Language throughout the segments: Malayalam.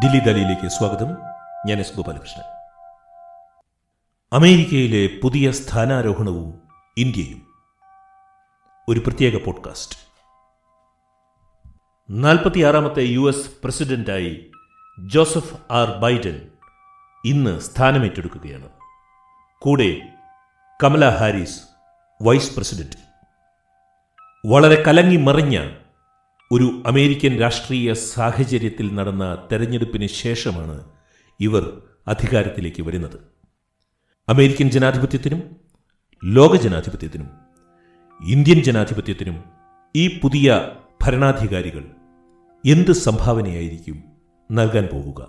ദില്ലി ദാലിയിലേക്ക് സ്വാഗതം. ഞാൻ എസ് ഗോപാലകൃഷ്ണൻ. അമേരിക്കയിലെ പുതിയ സ്ഥാനാരോഹണവും ഇന്ത്യയും ഒരു പ്രത്യേക പോഡ്കാസ്റ്റ്. 46ാമത്തെ US പ്രസിഡന്റായി ജോസഫ് R. ബൈഡൻ ഇന്ന് സ്ഥാനമേറ്റെടുക്കുകയാണ്. കൂടെ കമലാ ഹാരിസ് വൈസ് പ്രസിഡന്റ്. വളരെ കലങ്ങി മറിഞ്ഞ ഒരു അമേരിക്കൻ രാഷ്ട്രീയ സാഹചര്യത്തിൽ നടന്ന തെരഞ്ഞെടുപ്പിന് ശേഷമാണ് ഇവർ അധികാരത്തിലേക്ക് വരുന്നത്. അമേരിക്കൻ ജനാധിപത്യത്തിനും ലോക ജനാധിപത്യത്തിനും ഇന്ത്യൻ ജനാധിപത്യത്തിനും ഈ പുതിയ ഭരണാധികാരികൾ എന്ത് സംഭാവനയായിരിക്കും നൽകാൻ പോവുക?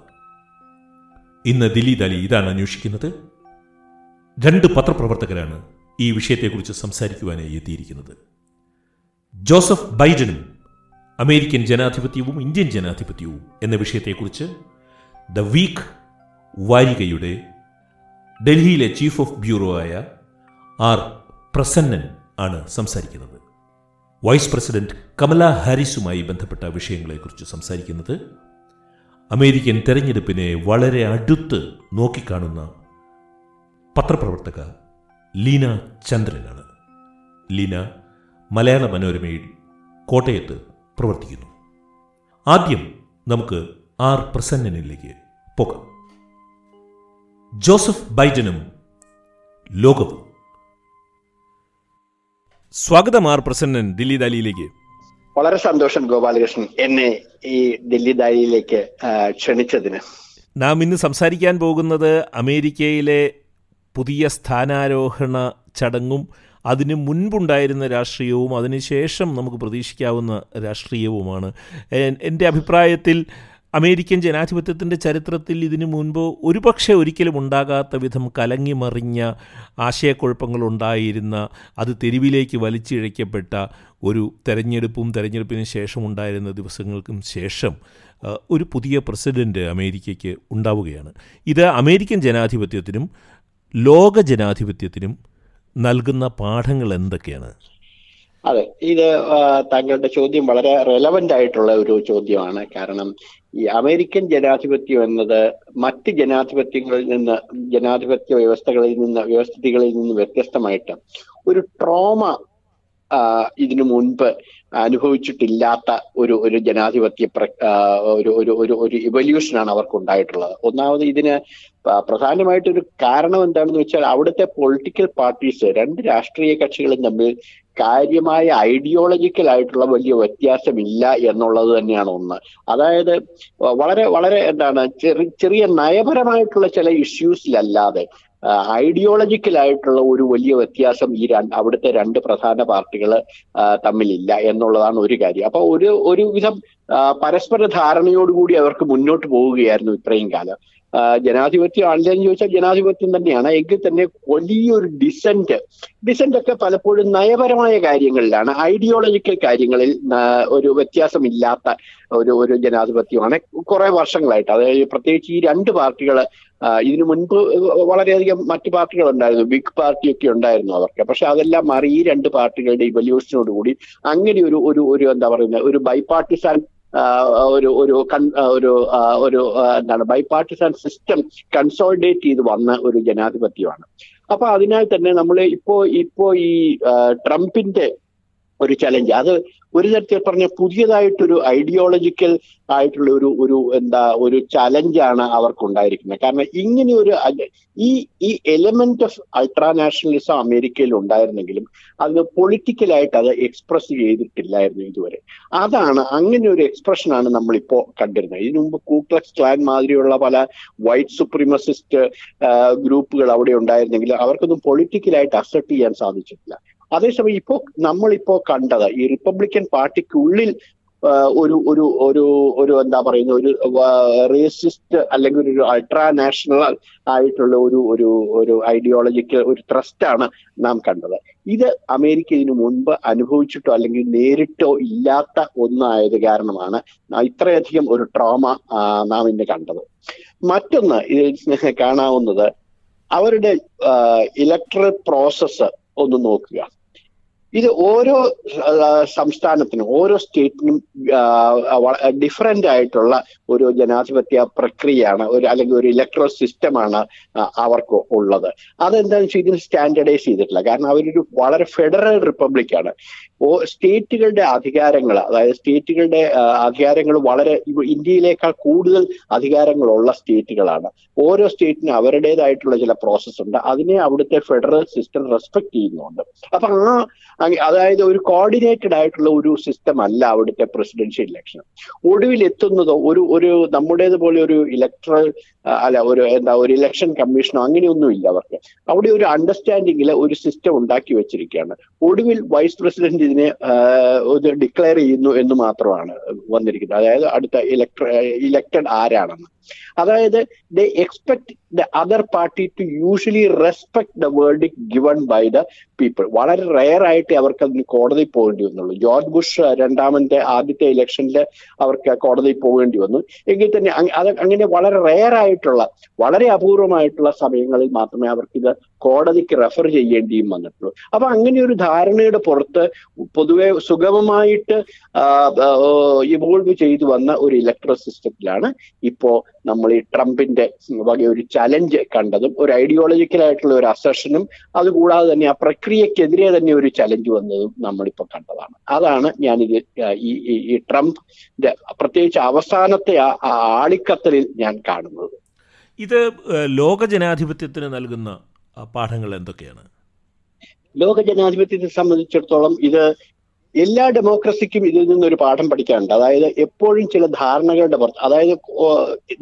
ഇന്ന് ദില്ലി ദാലി ഇതാണ് അന്വേഷിക്കുന്നത്. 2 പത്രപ്രവർത്തകരാണ് ഈ വിഷയത്തെക്കുറിച്ച് സംസാരിക്കുവാനായി എത്തിയിരിക്കുന്നത്. ജോസഫ് ബൈഡനും അമേരിക്കൻ ജനാധിപത്യവും ഇന്ത്യൻ ജനാധിപത്യവും എന്ന വിഷയത്തെക്കുറിച്ച് ദ വീക്ക് വാരികയുടെ ഡൽഹിയിലെ ചീഫ് ഓഫ് ബ്യൂറോ ആയ ആർ പ്രസന്നൻ ആണ് സംസാരിക്കുന്നത്. വൈസ് പ്രസിഡന്റ് കമലാ ഹാരിസുമായി ബന്ധപ്പെട്ട വിഷയങ്ങളെക്കുറിച്ച് സംസാരിക്കുന്നത് അമേരിക്കൻ തെരഞ്ഞെടുപ്പിനെ വളരെ അടുത്ത് നോക്കിക്കാണുന്ന പത്രപ്രവർത്തക ലീന ചന്ദ്രനാണ്. ലീന മലയാള മനോരമയിൽ കോട്ടയത്ത് പ്രവർത്തിക്കുന്നു. ആദ്യം നമുക്ക് ആർ പ്രസന്നനിലേക്ക് പോകാം. ജോസഫ് ബൈഡനും ലോകവും. സ്വാഗതം ആർ പ്രസന്നൻ ദില്ലി ദാലിയിലേക്ക്. വളരെ സന്തോഷം ഗോപാലകൃഷ്ണൻ എന്നെ ഈ ദില്ലി ദാലിയിലേക്ക് ക്ഷണിച്ചതിന്. നാം ഇന്ന് സംസാരിക്കാൻ പോകുന്നത് അമേരിക്കയിലെ പുതിയ സ്ഥാനാരോഹണ ചടങ്ങും അതിന് മുൻപുണ്ടായിരുന്ന രാഷ്ട്രീയവും അതിനുശേഷം നമുക്ക് പ്രതീക്ഷിക്കാവുന്ന രാഷ്ട്രീയവുമാണ്. എൻ്റെ അഭിപ്രായത്തിൽ അമേരിക്കൻ ജനാധിപത്യത്തിൻ്റെ ചരിത്രത്തിൽ ഇതിനു മുൻപ് ഒരുപക്ഷെ ഒരിക്കലും ഉണ്ടാകാത്ത വിധം കലങ്ങിമറിഞ്ഞ ആശയക്കുഴപ്പങ്ങളുണ്ടായിരുന്ന, അത് തെരുവിലേക്ക് വലിച്ചിഴയ്ക്കപ്പെട്ട ഒരു തെരഞ്ഞെടുപ്പും തെരഞ്ഞെടുപ്പിന് ശേഷമുണ്ടായിരുന്ന ദിവസങ്ങൾക്കും ശേഷം ഒരു പുതിയ പ്രസിഡൻറ്റ് അമേരിക്കയ്ക്ക് ഉണ്ടാവുകയാണ്. ഇത് അമേരിക്കൻ ജനാധിപത്യത്തിനും ലോക ജനാധിപത്യത്തിനും നൽകുന്ന പാഠങ്ങൾ എന്തൊക്കെയാണ്? അതെ, ഇത് താങ്കളുടെ ചോദ്യം വളരെ റെലവന്റ് ആയിട്ടുള്ള ഒരു ചോദ്യമാണ്. കാരണം ഈ അമേരിക്കൻ ജനാധിപത്യം എന്നത് മറ്റ് ജനാധിപത്യ വ്യവസ്ഥകളിൽ നിന്ന് വ്യത്യസ്തമായിട്ട് ഒരു ട്രോമ ഇതിനു മുൻപ് അനുഭവിച്ചിട്ടില്ലാത്ത ഒരു ജനാധിപത്യ ഒരു ഇവല്യൂഷനാണ് അവർക്കുണ്ടായിട്ടുള്ളത്. ഒന്നാമത് ഇതിന് പ്രധാനമായിട്ടൊരു കാരണം എന്താണെന്ന് വെച്ചാൽ അവിടുത്തെ പൊളിറ്റിക്കൽ പാർട്ടീസ്, 2 രാഷ്ട്രീയ കക്ഷികളും തമ്മിൽ കാര്യമായ ഐഡിയോളജിക്കൽ ആയിട്ടുള്ള വലിയ വ്യത്യാസമില്ല എന്നുള്ളത് തന്നെയാണ് ഒന്ന്. അതായത് വളരെ വളരെ ചെറിയ നയപരമായിട്ടുള്ള ചില ഇഷ്യൂസിലല്ലാതെ ഐഡിയോളജിക്കലായിട്ടുള്ള ഒരു വലിയ വ്യത്യാസം ഈ അവിടുത്തെ 2 പ്രധാന പാർട്ടികൾ തമ്മിലില്ല എന്നുള്ളതാണ് ഒരു കാര്യം. അപ്പൊ ഒരുവിധം പരസ്പര ധാരണയോടുകൂടി അവർക്ക് മുന്നോട്ട് പോവുകയായിരുന്നു ഇത്രയും കാലം. ജനാധിപത്യം ആണെന്ന് ചോദിച്ചാൽ ജനാധിപത്യം തന്നെയാണ്. എങ്കിൽ തന്നെ വലിയൊരു ഡിസെന്റൊക്കെ പലപ്പോഴും നയപരമായ കാര്യങ്ങളിലാണ്, ഐഡിയോളജിക്കൽ കാര്യങ്ങളിൽ ഒരു വ്യത്യാസമില്ലാത്ത ഒരു ജനാധിപത്യമാണ് കുറെ വർഷങ്ങളായിട്ട്. അതായത് പ്രത്യേകിച്ച് ഈ 2 പാർട്ടികൾ, ഇതിനു മുൻപ് വളരെയധികം മറ്റു പാർട്ടികൾ ഉണ്ടായിരുന്നു, ബിഗ് പാർട്ടിയൊക്കെ ഉണ്ടായിരുന്നു അവർക്ക്. പക്ഷെ അതെല്ലാം മാറി ഈ 2 പാർട്ടികളുടെ ഇവല്യൂഷനോടുകൂടി അങ്ങനെ ഒരു ഒരു ഒരു എന്താ പറയുന്നത് ഒരു ബൈപാർട്ടിസാൻ ഒരു ഒരു ഒരു ഒരു എന്താണ് ബൈപാർട്ടിസൺ സിസ്റ്റം കൺസോൾഡേറ്റ് ചെയ്ത് വന്ന ഒരു ജനാധിപത്യമാണ്. അപ്പൊ അതിനാൽ തന്നെ നമ്മൾ ഇപ്പോ ഈ ട്രംപിന്റെ ഒരു ചലഞ്ച്, അത് ഒരു തരത്തിൽ പറഞ്ഞ പുതിയതായിട്ടൊരു ഐഡിയോളജിക്കൽ ആയിട്ടുള്ള ഒരു ഒരു എന്താ ഒരു ചലഞ്ചാണ് അവർക്കുണ്ടായിരിക്കുന്നത്. കാരണം ഇങ്ങനെ ഒരു ഈ ഈ എലമെന്റ് ഓഫ് അൾട്രാനാഷണലിസം അമേരിക്കയിൽ ഉണ്ടായിരുന്നെങ്കിലും അത് പൊളിറ്റിക്കലായിട്ട് അത് എക്സ്പ്രസ് ചെയ്തിട്ടില്ലായിരുന്നു ഇതുവരെ. അതാണ് അങ്ങനെ ഒരു എക്സ്പ്രഷനാണ് നമ്മളിപ്പോൾ കണ്ടിരുന്നത്. ഇതിനു മുമ്പ് കൂക്ലക്സ് ക്ലാൻ മാതിരിയുള്ള പല വൈറ്റ് സുപ്രീമസിസ്റ്റ് ഗ്രൂപ്പുകൾ അവിടെ ഉണ്ടായിരുന്നെങ്കിലും അവർക്കൊന്നും പൊളിറ്റിക്കലായിട്ട് അസെപ്റ്റ് ചെയ്യാൻ സാധിച്ചിട്ടില്ല. അതേസമയം നമ്മളിപ്പോ കണ്ടത് ഈ റിപ്പബ്ലിക്കൻ പാർട്ടിക്കുള്ളിൽ ഒരു ഒരു ഒരു ഒരു എന്താ പറയുന്ന ഒരു റേസിസ്റ്റ് അല്ലെങ്കിൽ ഒരു അൾട്രാ നാഷണൽ ആയിട്ടുള്ള ഒരു ഒരു ഒരു ഐഡിയോളജിക്കൽ ഒരു ട്രസ്റ്റാണ് നാം കണ്ടത്. ഇത് അമേരിക്ക ഇതിനു മുൻപ് അനുഭവിച്ചിട്ടോ അല്ലെങ്കിൽ നേരിട്ടോ ഇല്ലാത്ത ഒന്നായത് കാരണമാണ് ഇത്രയധികം ഒരു ട്രോമ നാം ഇന്ന് കണ്ടത്. മറ്റൊന്ന് ഇതിൽ കാണാവുന്നത് അവരുടെ ഇലക്ട്രൽ പ്രോസസ്സ് ഒന്ന് നോക്കുക. ഇത് ഓരോ സംസ്ഥാനത്തിനും ഓരോ സ്റ്റേറ്റിനും ഡിഫറൻ്റ് ആയിട്ടുള്ള ഒരു ജനാധിപത്യ പ്രക്രിയയാണ്, ഒരു അല്ലെങ്കിൽ ഒരു ഇലക്ട്രൽ സിസ്റ്റമാണ് അവർക്ക് ഉള്ളത്. അതെന്താണെന്ന് വെച്ചാൽ ഇതിന് സ്റ്റാൻഡേർഡൈസ് ചെയ്തിട്ടില്ല. കാരണം അവരൊരു വളരെ ഫെഡറൽ റിപ്പബ്ലിക്കാണ്. സ്റ്റേറ്റുകളുടെ അധികാരങ്ങൾ, അതായത് സ്റ്റേറ്റുകളുടെ അധികാരങ്ങൾ വളരെ ഇന്ത്യയിലേക്കാൾ കൂടുതൽ അധികാരങ്ങളുള്ള സ്റ്റേറ്റുകളാണ്. ഓരോ സ്റ്റേറ്റിനും അവരുടേതായിട്ടുള്ള ചില പ്രോസസ് ഉണ്ട്, അതിനെ അവിടുത്തെ ഫെഡറൽ സിസ്റ്റം റെസ്പെക്ട് ചെയ്യുന്നുണ്ട്. അപ്പം അതായത് ഒരു കോർഡിനേറ്റഡ് ആയിട്ടുള്ള ഒരു സിസ്റ്റം അല്ല അവിടുത്തെ പ്രസിഡൻഷ്യൽ ഇലക്ഷൻ. ഒടുവിൽ എത്തുന്നതോ ഒരു ഒരു നമ്മുടേതുപോലെ ഒരു ഇലക്ട്രൽ അല്ല ഒരു എന്താ ഒരു ഇലക്ഷൻ കമ്മീഷനോ അങ്ങനെയൊന്നും ഇല്ല അവർക്ക്. അവിടെ ഒരു അണ്ടർസ്റ്റാൻഡിങ്ങിൽ ഒരു സിസ്റ്റം ഉണ്ടാക്കി വെച്ചിരിക്കുകയാണ്. ഒടുവിൽ വൈസ് പ്രസിഡന്റ് ഇതിനെ ഇത് ഡിക്ലെയർ ചെയ്യുന്നു എന്ന് മാത്രമാണ് വന്നിരിക്കുന്നത്. അതായത് അടുത്ത ഇലക്റ്റഡ് ആരാണെന്ന്. അതായത് they expect the other party to usually respect the verdict given by the people. വളരെ റെയർ ആയിട്ട് അവർക്ക് അതിന് കോടതി പോകേണ്ടി വന്നുള്ളൂ. ജോർജ് ബുഷ് ആദ്യത്തെ ഇലക്ഷനിൽ അവർക്ക് കോടതി പോകേണ്ടി വന്നു. എങ്കിൽ തന്നെ അങ്ങനെ വളരെ റെയർ ആയിട്ടുള്ള വളരെ അപൂർവമായിട്ടുള്ള സമയങ്ങളിൽ മാത്രമേ അവർക്കിത് കോടതിക്ക് റെഫർ ചെയ്യേണ്ടിയും വന്നിട്ടുള്ളൂ. അപ്പൊ അങ്ങനെ ഒരു ധാരണയുടെ പുറത്ത് പൊതുവെ സുഗമമായിട്ട് ഇവോൾവ് ചെയ്തു വന്ന ഒരു ഇലക്ട്രൽ സിസ്റ്റത്തിലാണ് ഇപ്പോൾ നമ്മൾ ഈ ട്രംപിന്റെ വക ഒരു ചലഞ്ച് കണ്ടതും, ഒരു ഐഡിയോളജിക്കലായിട്ടുള്ള ഒരു അസർഷനും അതുകൂടാതെ തന്നെ ആ പ്രക്രിയക്കെതിരെ തന്നെ ഒരു ചലഞ്ച് വന്നതും നമ്മളിപ്പോൾ കണ്ടതാണ്. അതാണ് ഞാനിത് ഈ ട്രംപ് പ്രത്യേകിച്ച് അവസാനത്തെ ആ ആളിക്കത്തലിൽ ഞാൻ കാണുന്നത്. ഇത് ലോക ജനാധിപത്യത്തിന് നൽകുന്ന പാഠങ്ങൾ എന്തൊക്കെയാണ്? ലോക ജനാധിപത്യത്തെ സംബന്ധിച്ചിടത്തോളം ഇത് എല്ലാ ഡെമോക്രസിക്കും ഇതിൽ നിന്നൊരു പാഠം പഠിക്കാനുണ്ട്. അതായത് എപ്പോഴും ചില ധാരണകളുടെ പുറത്ത്, അതായത്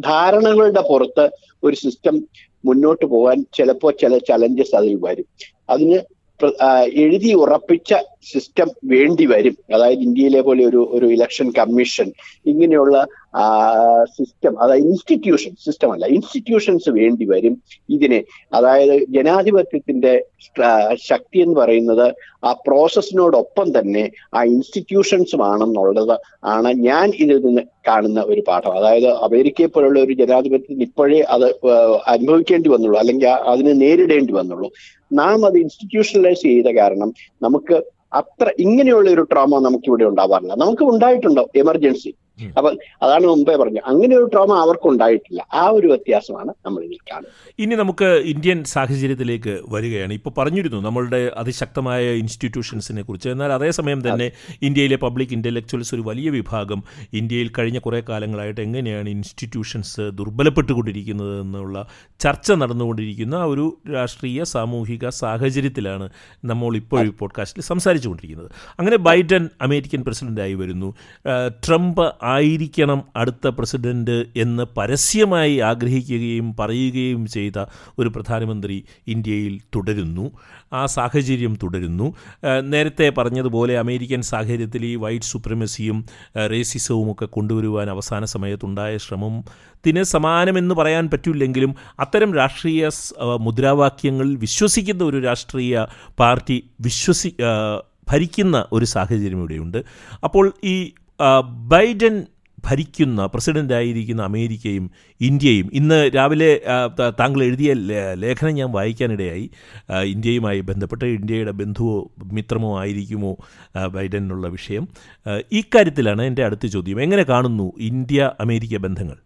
ധാരണകളുടെ പുറത്ത് ഒരു സിസ്റ്റം മുന്നോട്ട് പോകാൻ ചിലപ്പോൾ ചില ചലഞ്ചസ് അതിൽ വരും. അതിന് എഴുതി ഉറപ്പിച്ച സിസ്റ്റം വേണ്ടി വരും. അതായത് ഇന്ത്യയിലെ പോലെ ഒരു ഇലക്ഷൻ കമ്മീഷൻ ഇങ്ങനെയുള്ള സിസ്റ്റം, അതായത് ഇൻസ്റ്റിറ്റ്യൂഷൻസ് വേണ്ടി വരും ഇതിനെ. അതായത് ജനാധിപത്യത്തിന്റെ ശക്തി എന്ന് പറയുന്നത് ആ പ്രോസസ്സിനോടൊപ്പം തന്നെ ആ ഇൻസ്റ്റിറ്റ്യൂഷൻസും ആണെന്നുള്ളത് ആണ് ഞാൻ ഇതിൽ നിന്ന് കാണുന്ന ഒരു പാഠം. അതായത് അമേരിക്കയെ പോലുള്ള ഒരു ജനാധിപത്യത്തിന് ഇപ്പോഴേ അത് അനുഭവിക്കേണ്ടി വന്നുള്ളൂ, അല്ലെങ്കിൽ അതിനെ നേരിടേണ്ടി വന്നുള്ളൂ. നാം അത് ഇൻസ്റ്റിറ്റ്യൂഷണലൈസ് ചെയ്ത കാരണം നമുക്ക് അത്ര ഇങ്ങനെയുള്ള ഒരു ട്രോമ നമുക്കിവിടെ ഉണ്ടാവാറില്ല. നമുക്ക് ഉണ്ടായിട്ടുണ്ടോ എമർജൻസി? അപ്പൊ അതാണ് മുമ്പേ പറഞ്ഞത്, അങ്ങനെ ഒരു ട്രോമ അവർക്കുണ്ടായിട്ടില്ല. ആ ഒരു വ്യത്യാസമാണ് നമ്മൾ ഇതിൽ കാണുന്നത്. ഇനി നമുക്ക് ഇന്ത്യൻ സാഹചര്യത്തിലേക്ക് വരികയാണ്. ഇപ്പോൾ പറഞ്ഞിരുന്നു നമ്മളുടെ അതിശക്തമായ ഇൻസ്റ്റിറ്റ്യൂഷൻസിനെ കുറിച്ച്. എന്നാൽ അതേസമയം തന്നെ ഇന്ത്യയിലെ പബ്ലിക് ഇന്റലക്ച്വൽസ് ഒരു വലിയ വിഭാഗം ഇന്ത്യയിൽ കഴിഞ്ഞ കുറേ കാലങ്ങളായിട്ട് എങ്ങനെയാണ് ഇൻസ്റ്റിറ്റ്യൂഷൻസ് ദുർബലപ്പെട്ടുകൊണ്ടിരിക്കുന്നത് എന്നുള്ള ചർച്ച നടന്നുകൊണ്ടിരിക്കുന്ന ഒരു രാഷ്ട്രീയ സാമൂഹിക സാഹചര്യത്തിലാണ് നമ്മളിപ്പോൾ ഈ പോഡ്കാസ്റ്റിൽ സംസാരിച്ചു കൊണ്ടിരിക്കുന്നത്. അങ്ങനെ ബൈഡൻ അമേരിക്കൻ പ്രസിഡന്റായി വരുന്നു. ട്രംപ് ആയിരിക്കണം അടുത്ത പ്രസിഡന്റ് എന്ന് പരസ്യമായി ആഗ്രഹിക്കുകയും പറയുകയും ചെയ്ത ഒരു പ്രധാനമന്ത്രി ഇന്ത്യയിൽ തുടരുന്നു. ആ സാഹചര്യം തുടരുന്നു. നേരത്തെ പറഞ്ഞതുപോലെ അമേരിക്കൻ സാഹചര്യത്തിൽ ഈ വൈറ്റ് സുപ്രമസിയും റേസിസവും ഒക്കെ കൊണ്ടുവരുവാൻ അവസാന സമയത്തുണ്ടായ ശ്രമത്തിന് സമാനമെന്ന് പറയാൻ പറ്റില്ലെങ്കിലും അത്തരം രാഷ്ട്രീയ മുദ്രാവാക്യങ്ങളിൽ വിശ്വസിക്കുന്ന ഒരു രാഷ്ട്രീയ പാർട്ടി ഭരിക്കുന്ന ഒരു സാഹചര്യം ഇവിടെയുണ്ട്. അപ്പോൾ ഈ ബൈഡൻ ഭരിക്കുന്ന പ്രസിഡൻ്റായിരിക്കുന്ന അമേരിക്കയും ഇന്ത്യയും, ഇന്ന് രാവിലെ താങ്കൾ എഴുതിയ ലേഖനം ഞാൻ വായിക്കാനിടയായി, ഇന്ത്യയുമായി ബന്ധപ്പെട്ട് ഇന്ത്യയുടെ ബന്ധുവോ മിത്രമോ ആയിരിക്കുമോ ബൈഡൻ എന്നുള്ള വിഷയം. ഇക്കാര്യത്തിലാണ് എൻ്റെ അടുത്ത ചോദ്യം. എങ്ങനെ കാണുന്നു ഇന്ത്യ അമേരിക്ക ബന്ധങ്ങൾ?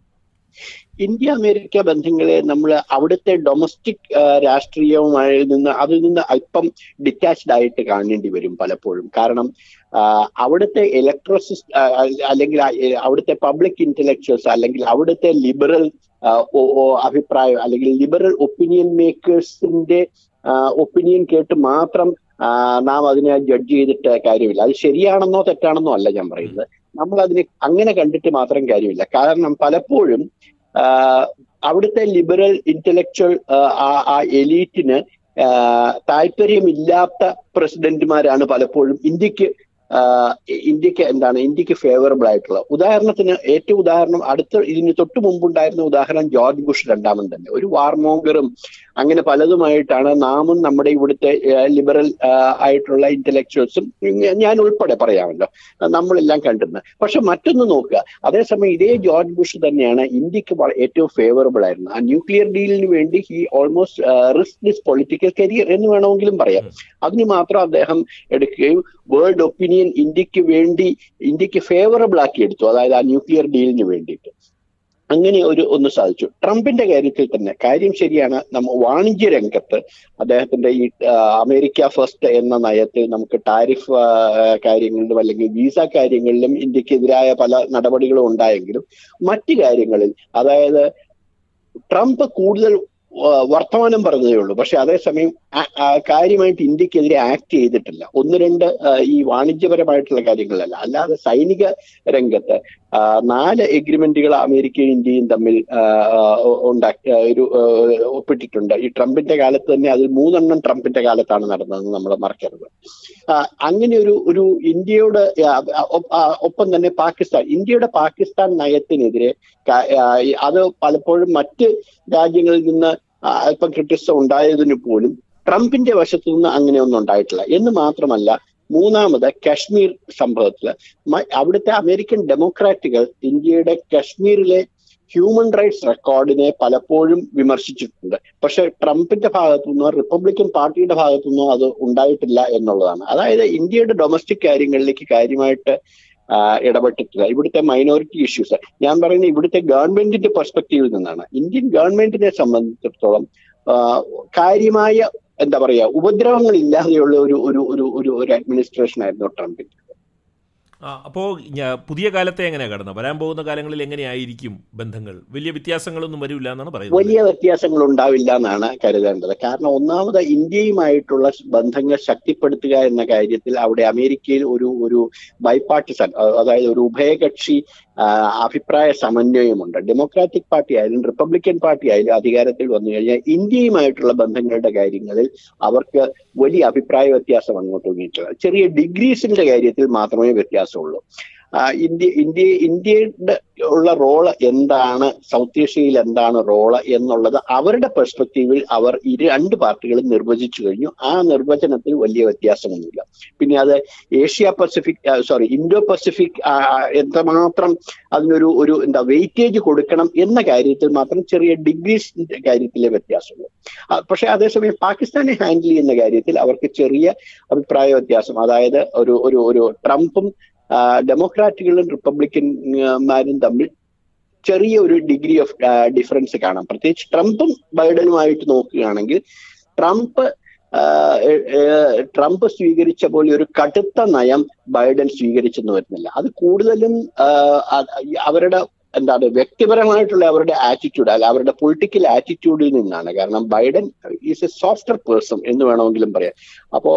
ഇന്ത്യ അമേരിക്ക ബന്ധങ്ങളെ നമ്മൾ അവിടുത്തെ ഡൊമസ്റ്റിക് രാഷ്ട്രീയവുമായി നിന്ന് അതിൽ നിന്ന് അല്പം ഡിറ്റാച്ച്ഡ് ആയിട്ട് കാണേണ്ടി വരും പലപ്പോഴും. കാരണം അവിടുത്തെ ഇലക്ട്രോസിസ് അല്ലെങ്കിൽ അവിടുത്തെ പബ്ലിക് ഇന്റലക്ച്വൽസ് അല്ലെങ്കിൽ അവിടുത്തെ ലിബറൽ അഭിപ്രായം അല്ലെങ്കിൽ ലിബറൽ ഒപ്പീനിയൻ മേക്കേഴ്സിന്റെ ഒപ്പീനിയൻ കേട്ട് മാത്രം നാം അതിനെ ജഡ്ജ് ചെയ്തിട്ട് കാര്യമില്ല. അത് ശരിയാണെന്നോ തെറ്റാണെന്നോ അല്ല ഞാൻ പറയുന്നത്. നമ്മൾ അതിനെ അങ്ങനെ കണ്ടിട്ട് മാത്രം കാര്യമില്ല. കാരണം പലപ്പോഴും അവിടുത്തെ ലിബറൽ ഇന്റലക്ച്വൽ ആ എലീറ്റിന് താല്പര്യമില്ലാത്ത പ്രസിഡന്റുമാരാണ് പലപ്പോഴും ഇന്ത്യക്ക് ഇന്ത്യക്ക് എന്താണ് ഇന്ത്യക്ക് ഫേവറബിൾ ആയിട്ടുള്ള ഉദാഹരണത്തിന് ഏറ്റവും ഉദാഹരണം അടുത്ത ഇതിന് തൊട്ട് മുമ്പുണ്ടായിരുന്ന ഉദാഹരണം ജോർജ് ബുഷ് രണ്ടാമൻ തന്നെ ഒരു വാർമോങ്കറും അങ്ങനെ പലതുമായിട്ടാണ് നാമും നമ്മുടെ ഇവിടുത്തെ ലിബറൽ ആയിട്ടുള്ള ഇന്റലക്ച്വൽസും ഞാൻ ഉൾപ്പെടെ പറയാമല്ലോ നമ്മളെല്ലാം കണ്ടിരുന്നത്. പക്ഷെ മറ്റൊന്ന് നോക്കുക, അതേസമയം ഇതേ ജോർജ് ബുഷ് തന്നെയാണ് ഇന്ത്യക്ക് ഏറ്റവും ഫേവറബിൾ ആയിരുന്നത്. ആ ന്യൂക്ലിയർ ഡീലിന് വേണ്ടി he almost risk this political career എന്ന് വേണമെങ്കിലും പറയാം. അതിന് മാത്രം അദ്ദേഹം എടുക്കുകയും വേൾഡ് ഒപ്പീനിയൻ ഇന്ത്യക്ക് വേണ്ടി ഇന്ത്യക്ക് ഫേവറബിൾ ആക്കി എടുത്തു, അതായത് ആ ന്യൂക്ലിയർ ഡീലിന് വേണ്ടിയിട്ട്. അങ്ങനെ ഒന്ന് സാധിച്ചു. ട്രംപിന്റെ കാര്യത്തിൽ തന്നെ കാര്യം ശരിയാണ്. വാണിജ്യ രംഗത്ത് അദ്ദേഹത്തിന്റെ ഈ അമേരിക്ക ഫസ്റ്റ് എന്ന നയത്തിൽ നമുക്ക് ടാരിഫ് കാര്യങ്ങളിലും അല്ലെങ്കിൽ വിസ കാര്യങ്ങളിലും ഇന്ത്യക്കെതിരായ പല നടപടികളും ഉണ്ടായെങ്കിലും മറ്റു കാര്യങ്ങളിൽ അതായത് ട്രംപ് കൂടുതൽ വർത്തമാനം പറഞ്ഞതേ ഉള്ളൂ. പക്ഷെ അതേസമയം കാര്യമായിട്ട് ഇന്ത്യക്കെതിരെ ആക്ട് ചെയ്തിട്ടില്ല. ഒന്ന് രണ്ട് ഈ വാണിജ്യപരമായിട്ടുള്ള കാര്യങ്ങളല്ല, അല്ലാതെ സൈനിക രംഗത്ത് 4 എഗ്രിമെന്റുകൾ അമേരിക്കയും ഇന്ത്യയും തമ്മിൽ ഒപ്പിട്ടിട്ടുണ്ട്. ഈ ട്രംപിന്റെ കാലത്ത് തന്നെ അതിൽ 3 ട്രംപിന്റെ കാലത്താണ് നടന്നതെന്ന് നമ്മൾ മറക്കരുത്. അങ്ങനെ ഒരു ഇന്ത്യയുടെ ഒപ്പം തന്നെ പാകിസ്ഥാൻ, ഇന്ത്യയുടെ പാകിസ്ഥാൻ നയത്തിനെതിരെ അത് പലപ്പോഴും മറ്റ് രാജ്യങ്ങളിൽ നിന്ന് അല്പം ക്രിട്ടിസം ഉണ്ടായതിനു പോലും ട്രംപിന്റെ വശത്തു നിന്ന് അങ്ങനെയൊന്നും ഉണ്ടായിട്ടില്ല എന്ന് മാത്രമല്ല, മൂന്നാമത് കശ്മീർ സംഭവത്തില് അവിടുത്തെ അമേരിക്കൻ ഡെമോക്രാറ്റുകൾ ഇന്ത്യയുടെ കശ്മീരിലെ ഹ്യൂമൻ റൈറ്റ്സ് റെക്കോർഡിനെ പലപ്പോഴും വിമർശിച്ചിട്ടുണ്ട്. പക്ഷെ ട്രംപിന്റെ ഭാഗത്തുനിന്നോ റിപ്പബ്ലിക്കൻ പാർട്ടിയുടെ ഭാഗത്തുനിന്നോ അത് ഉണ്ടായിട്ടില്ല എന്നുള്ളതാണ്. അതായത് ഇന്ത്യയുടെ ഡൊമസ്റ്റിക് കാര്യങ്ങളിലേക്ക് കാര്യമായിട്ട് ഇടപെട്ടിട്ടില്ല. ഇവിടുത്തെ മൈനോറിറ്റി ഇഷ്യൂസ് ഞാൻ പറയുന്നത് ഇവിടുത്തെ ഗവൺമെന്റിന്റെ പെർസ്പെക്റ്റീവിൽ നിന്നാണ്. ഇന്ത്യൻ ഗവൺമെന്റിനെ സംബന്ധിച്ചിടത്തോളം കാര്യമായ എന്താ പറയാ ഉപദ്രവങ്ങൾ ഇല്ലാതെയുള്ള ഒരു അഡ്മിനിസ്ട്രേഷൻ ആയിരുന്നു ട്രംപിന്റെ. അപ്പോൾ പുതിയ കാലത്തെ എങ്ങനെയാണ് കടന്നത്? വരാൻ പോകുന്ന കാലങ്ങളിൽ എങ്ങനെയായിരിക്കും ബന്ധങ്ങൾ? വലിയ വ്യത്യാസങ്ങളൊന്നും വരില്ല എന്നാണ് പറയുന്നത്. വലിയ വ്യത്യാസങ്ങൾ ഉണ്ടാവില്ല എന്നാണ് കരുതേണ്ടത്. കാരണം ഒന്നാമത് ഇന്ത്യയുമായിട്ടുള്ള ബന്ധങ്ങൾ ശക്തിപ്പെടുത്തുക എന്ന കാര്യത്തിൽ അവിടെ അമേരിക്കയിൽ ഒരു ബൈപാർട്ടിസൺ, അതായത് ഒരു ഉഭയകക്ഷി അഭിപ്രായ സമന്വയമുണ്ട്. ഡെമോക്രാറ്റിക് പാർട്ടി ആയാലും റിപ്പബ്ലിക്കൻ പാർട്ടി ആയാലും അധികാരത്തിൽ വന്നു കഴിഞ്ഞാൽ ഇന്ത്യയുമായിട്ടുള്ള ബന്ധങ്ങളുടെ കാര്യങ്ങളിൽ അവർക്ക് വലിയ അഭിപ്രായ വ്യത്യാസം അങ്ങോട്ട് തോന്നിയിട്ടില്ല. ചെറിയ ഡിഗ്രീസിന്റെ കാര്യത്തിൽ മാത്രമേ വ്യത്യാസമുള്ളൂ. ഇന്ത്യയുടെ ഉള്ള റോള് എന്താണ്, സൗത്ത് ഏഷ്യയിൽ എന്താണ് റോള് എന്നുള്ളത് അവരുടെ പെർസ്പെക്റ്റീവിൽ അവർ ഈ 2 പാർട്ടികളും നിർവചിച്ചു കഴിഞ്ഞു. ആ നിർവചനത്തിൽ വലിയ വ്യത്യാസമൊന്നുമില്ല. പിന്നെ അത് ഏഷ്യ പസഫിക് ഇൻഡോ പസഫിക് എത്രമാത്രം അതിനൊരു വെയിറ്റേജ് കൊടുക്കണം എന്ന കാര്യത്തിൽ മാത്രം ചെറിയ ഡിഗ്രീസിന്റെ കാര്യത്തിലെ വ്യത്യാസമുള്ളൂ. പക്ഷെ അതേസമയം പാകിസ്ഥാനെ ഹാൻഡിൽ ചെയ്യുന്ന കാര്യത്തിൽ അവർക്ക് ചെറിയ അഭിപ്രായ വ്യത്യാസം, അതായത് ഒരു ട്രംപും ഡെമോക്രാറ്റുകളും റിപ്പബ്ലിക്കന്മാരും തമ്മിൽ ചെറിയ ഒരു ഡിഗ്രി ഓഫ് ഡിഫറൻസ് കാണാം. പ്രത്യേകിച്ച് ട്രംപും ബൈഡനുമായിട്ട് നോക്കുകയാണെങ്കിൽ ട്രംപ് സ്വീകരിച്ച പോലെ ഒരു കടുത്ത നയം ബൈഡൻ സ്വീകരിച്ചെന്ന് വരുന്നില്ല. അത് കൂടുതലും അവരുടെ വ്യക്തിപരമായിട്ടുള്ള അവരുടെ ആറ്റിറ്റ്യൂഡ് അല്ല, അവരുടെ പൊളിറ്റിക്കൽ ആറ്റിറ്റ്യൂഡിൽ നിന്നാണ്. കാരണം Biden is a softer person എന്ന് വേണമെങ്കിലും പറയാം. അപ്പോ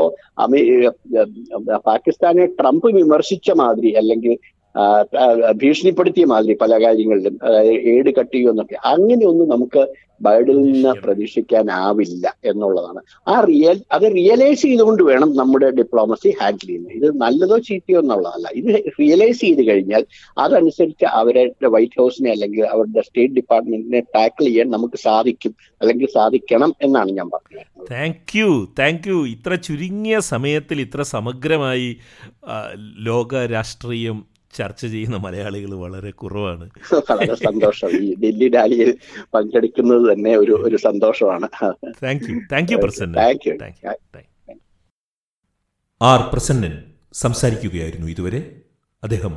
പാകിസ്ഥാനെ ട്രംപ് വിമർശിച്ച മാതിരി അല്ലെങ്കിൽ ഭീഷണിപ്പെടുത്തിയ മാതിരി പല കാര്യങ്ങളിലും, അതായത് ഏട് കട്ട് ചെയ്യുമെന്നൊക്കെ അങ്ങനെയൊന്നും നമുക്ക് ബൈഡനിൽ നിന്ന് പ്രതീക്ഷിക്കാനാവില്ല എന്നുള്ളതാണ്. അത് റിയലൈസ് ചെയ്തുകൊണ്ട് വേണം നമ്മുടെ ഡിപ്ലോമസി ഹാൻഡിൽ ചെയ്യുന്നത്. ഇത് നല്ലതോ ചീത്തയോ എന്നുള്ളതല്ല. ഇത് റിയലൈസ് ചെയ്ത് കഴിഞ്ഞാൽ അതനുസരിച്ച് അവരുടെ വൈറ്റ് ഹൗസിനെ അല്ലെങ്കിൽ അവരുടെ സ്റ്റേറ്റ് ഡിപ്പാർട്ട്മെന്റിനെ ടാക്കിൾ ചെയ്യാൻ നമുക്ക് സാധിക്കും അല്ലെങ്കിൽ സാധിക്കണം എന്നാണ് ഞാൻ പറഞ്ഞത്. Thank you. ഇത്ര ചുരുങ്ങിയ സമയത്തിൽ ഇത്ര സമഗ്രമായി ലോക രാഷ്ട്രീയം ചർച്ച ചെയ്യുന്ന മലയാളികൾ വളരെ കുറവാണ്. വളരെ സന്തോഷം. ഈ ഡൽഹി ഡാലിയിൽ പങ്കെടുക്കുന്നത് തന്നെ ഒരു സന്തോഷമാണ്. Thank you Prasannan. R Prasannan സംസാരിക്കുകയായിരുന്നു. ഇതുവരെ അദ്ദേഹം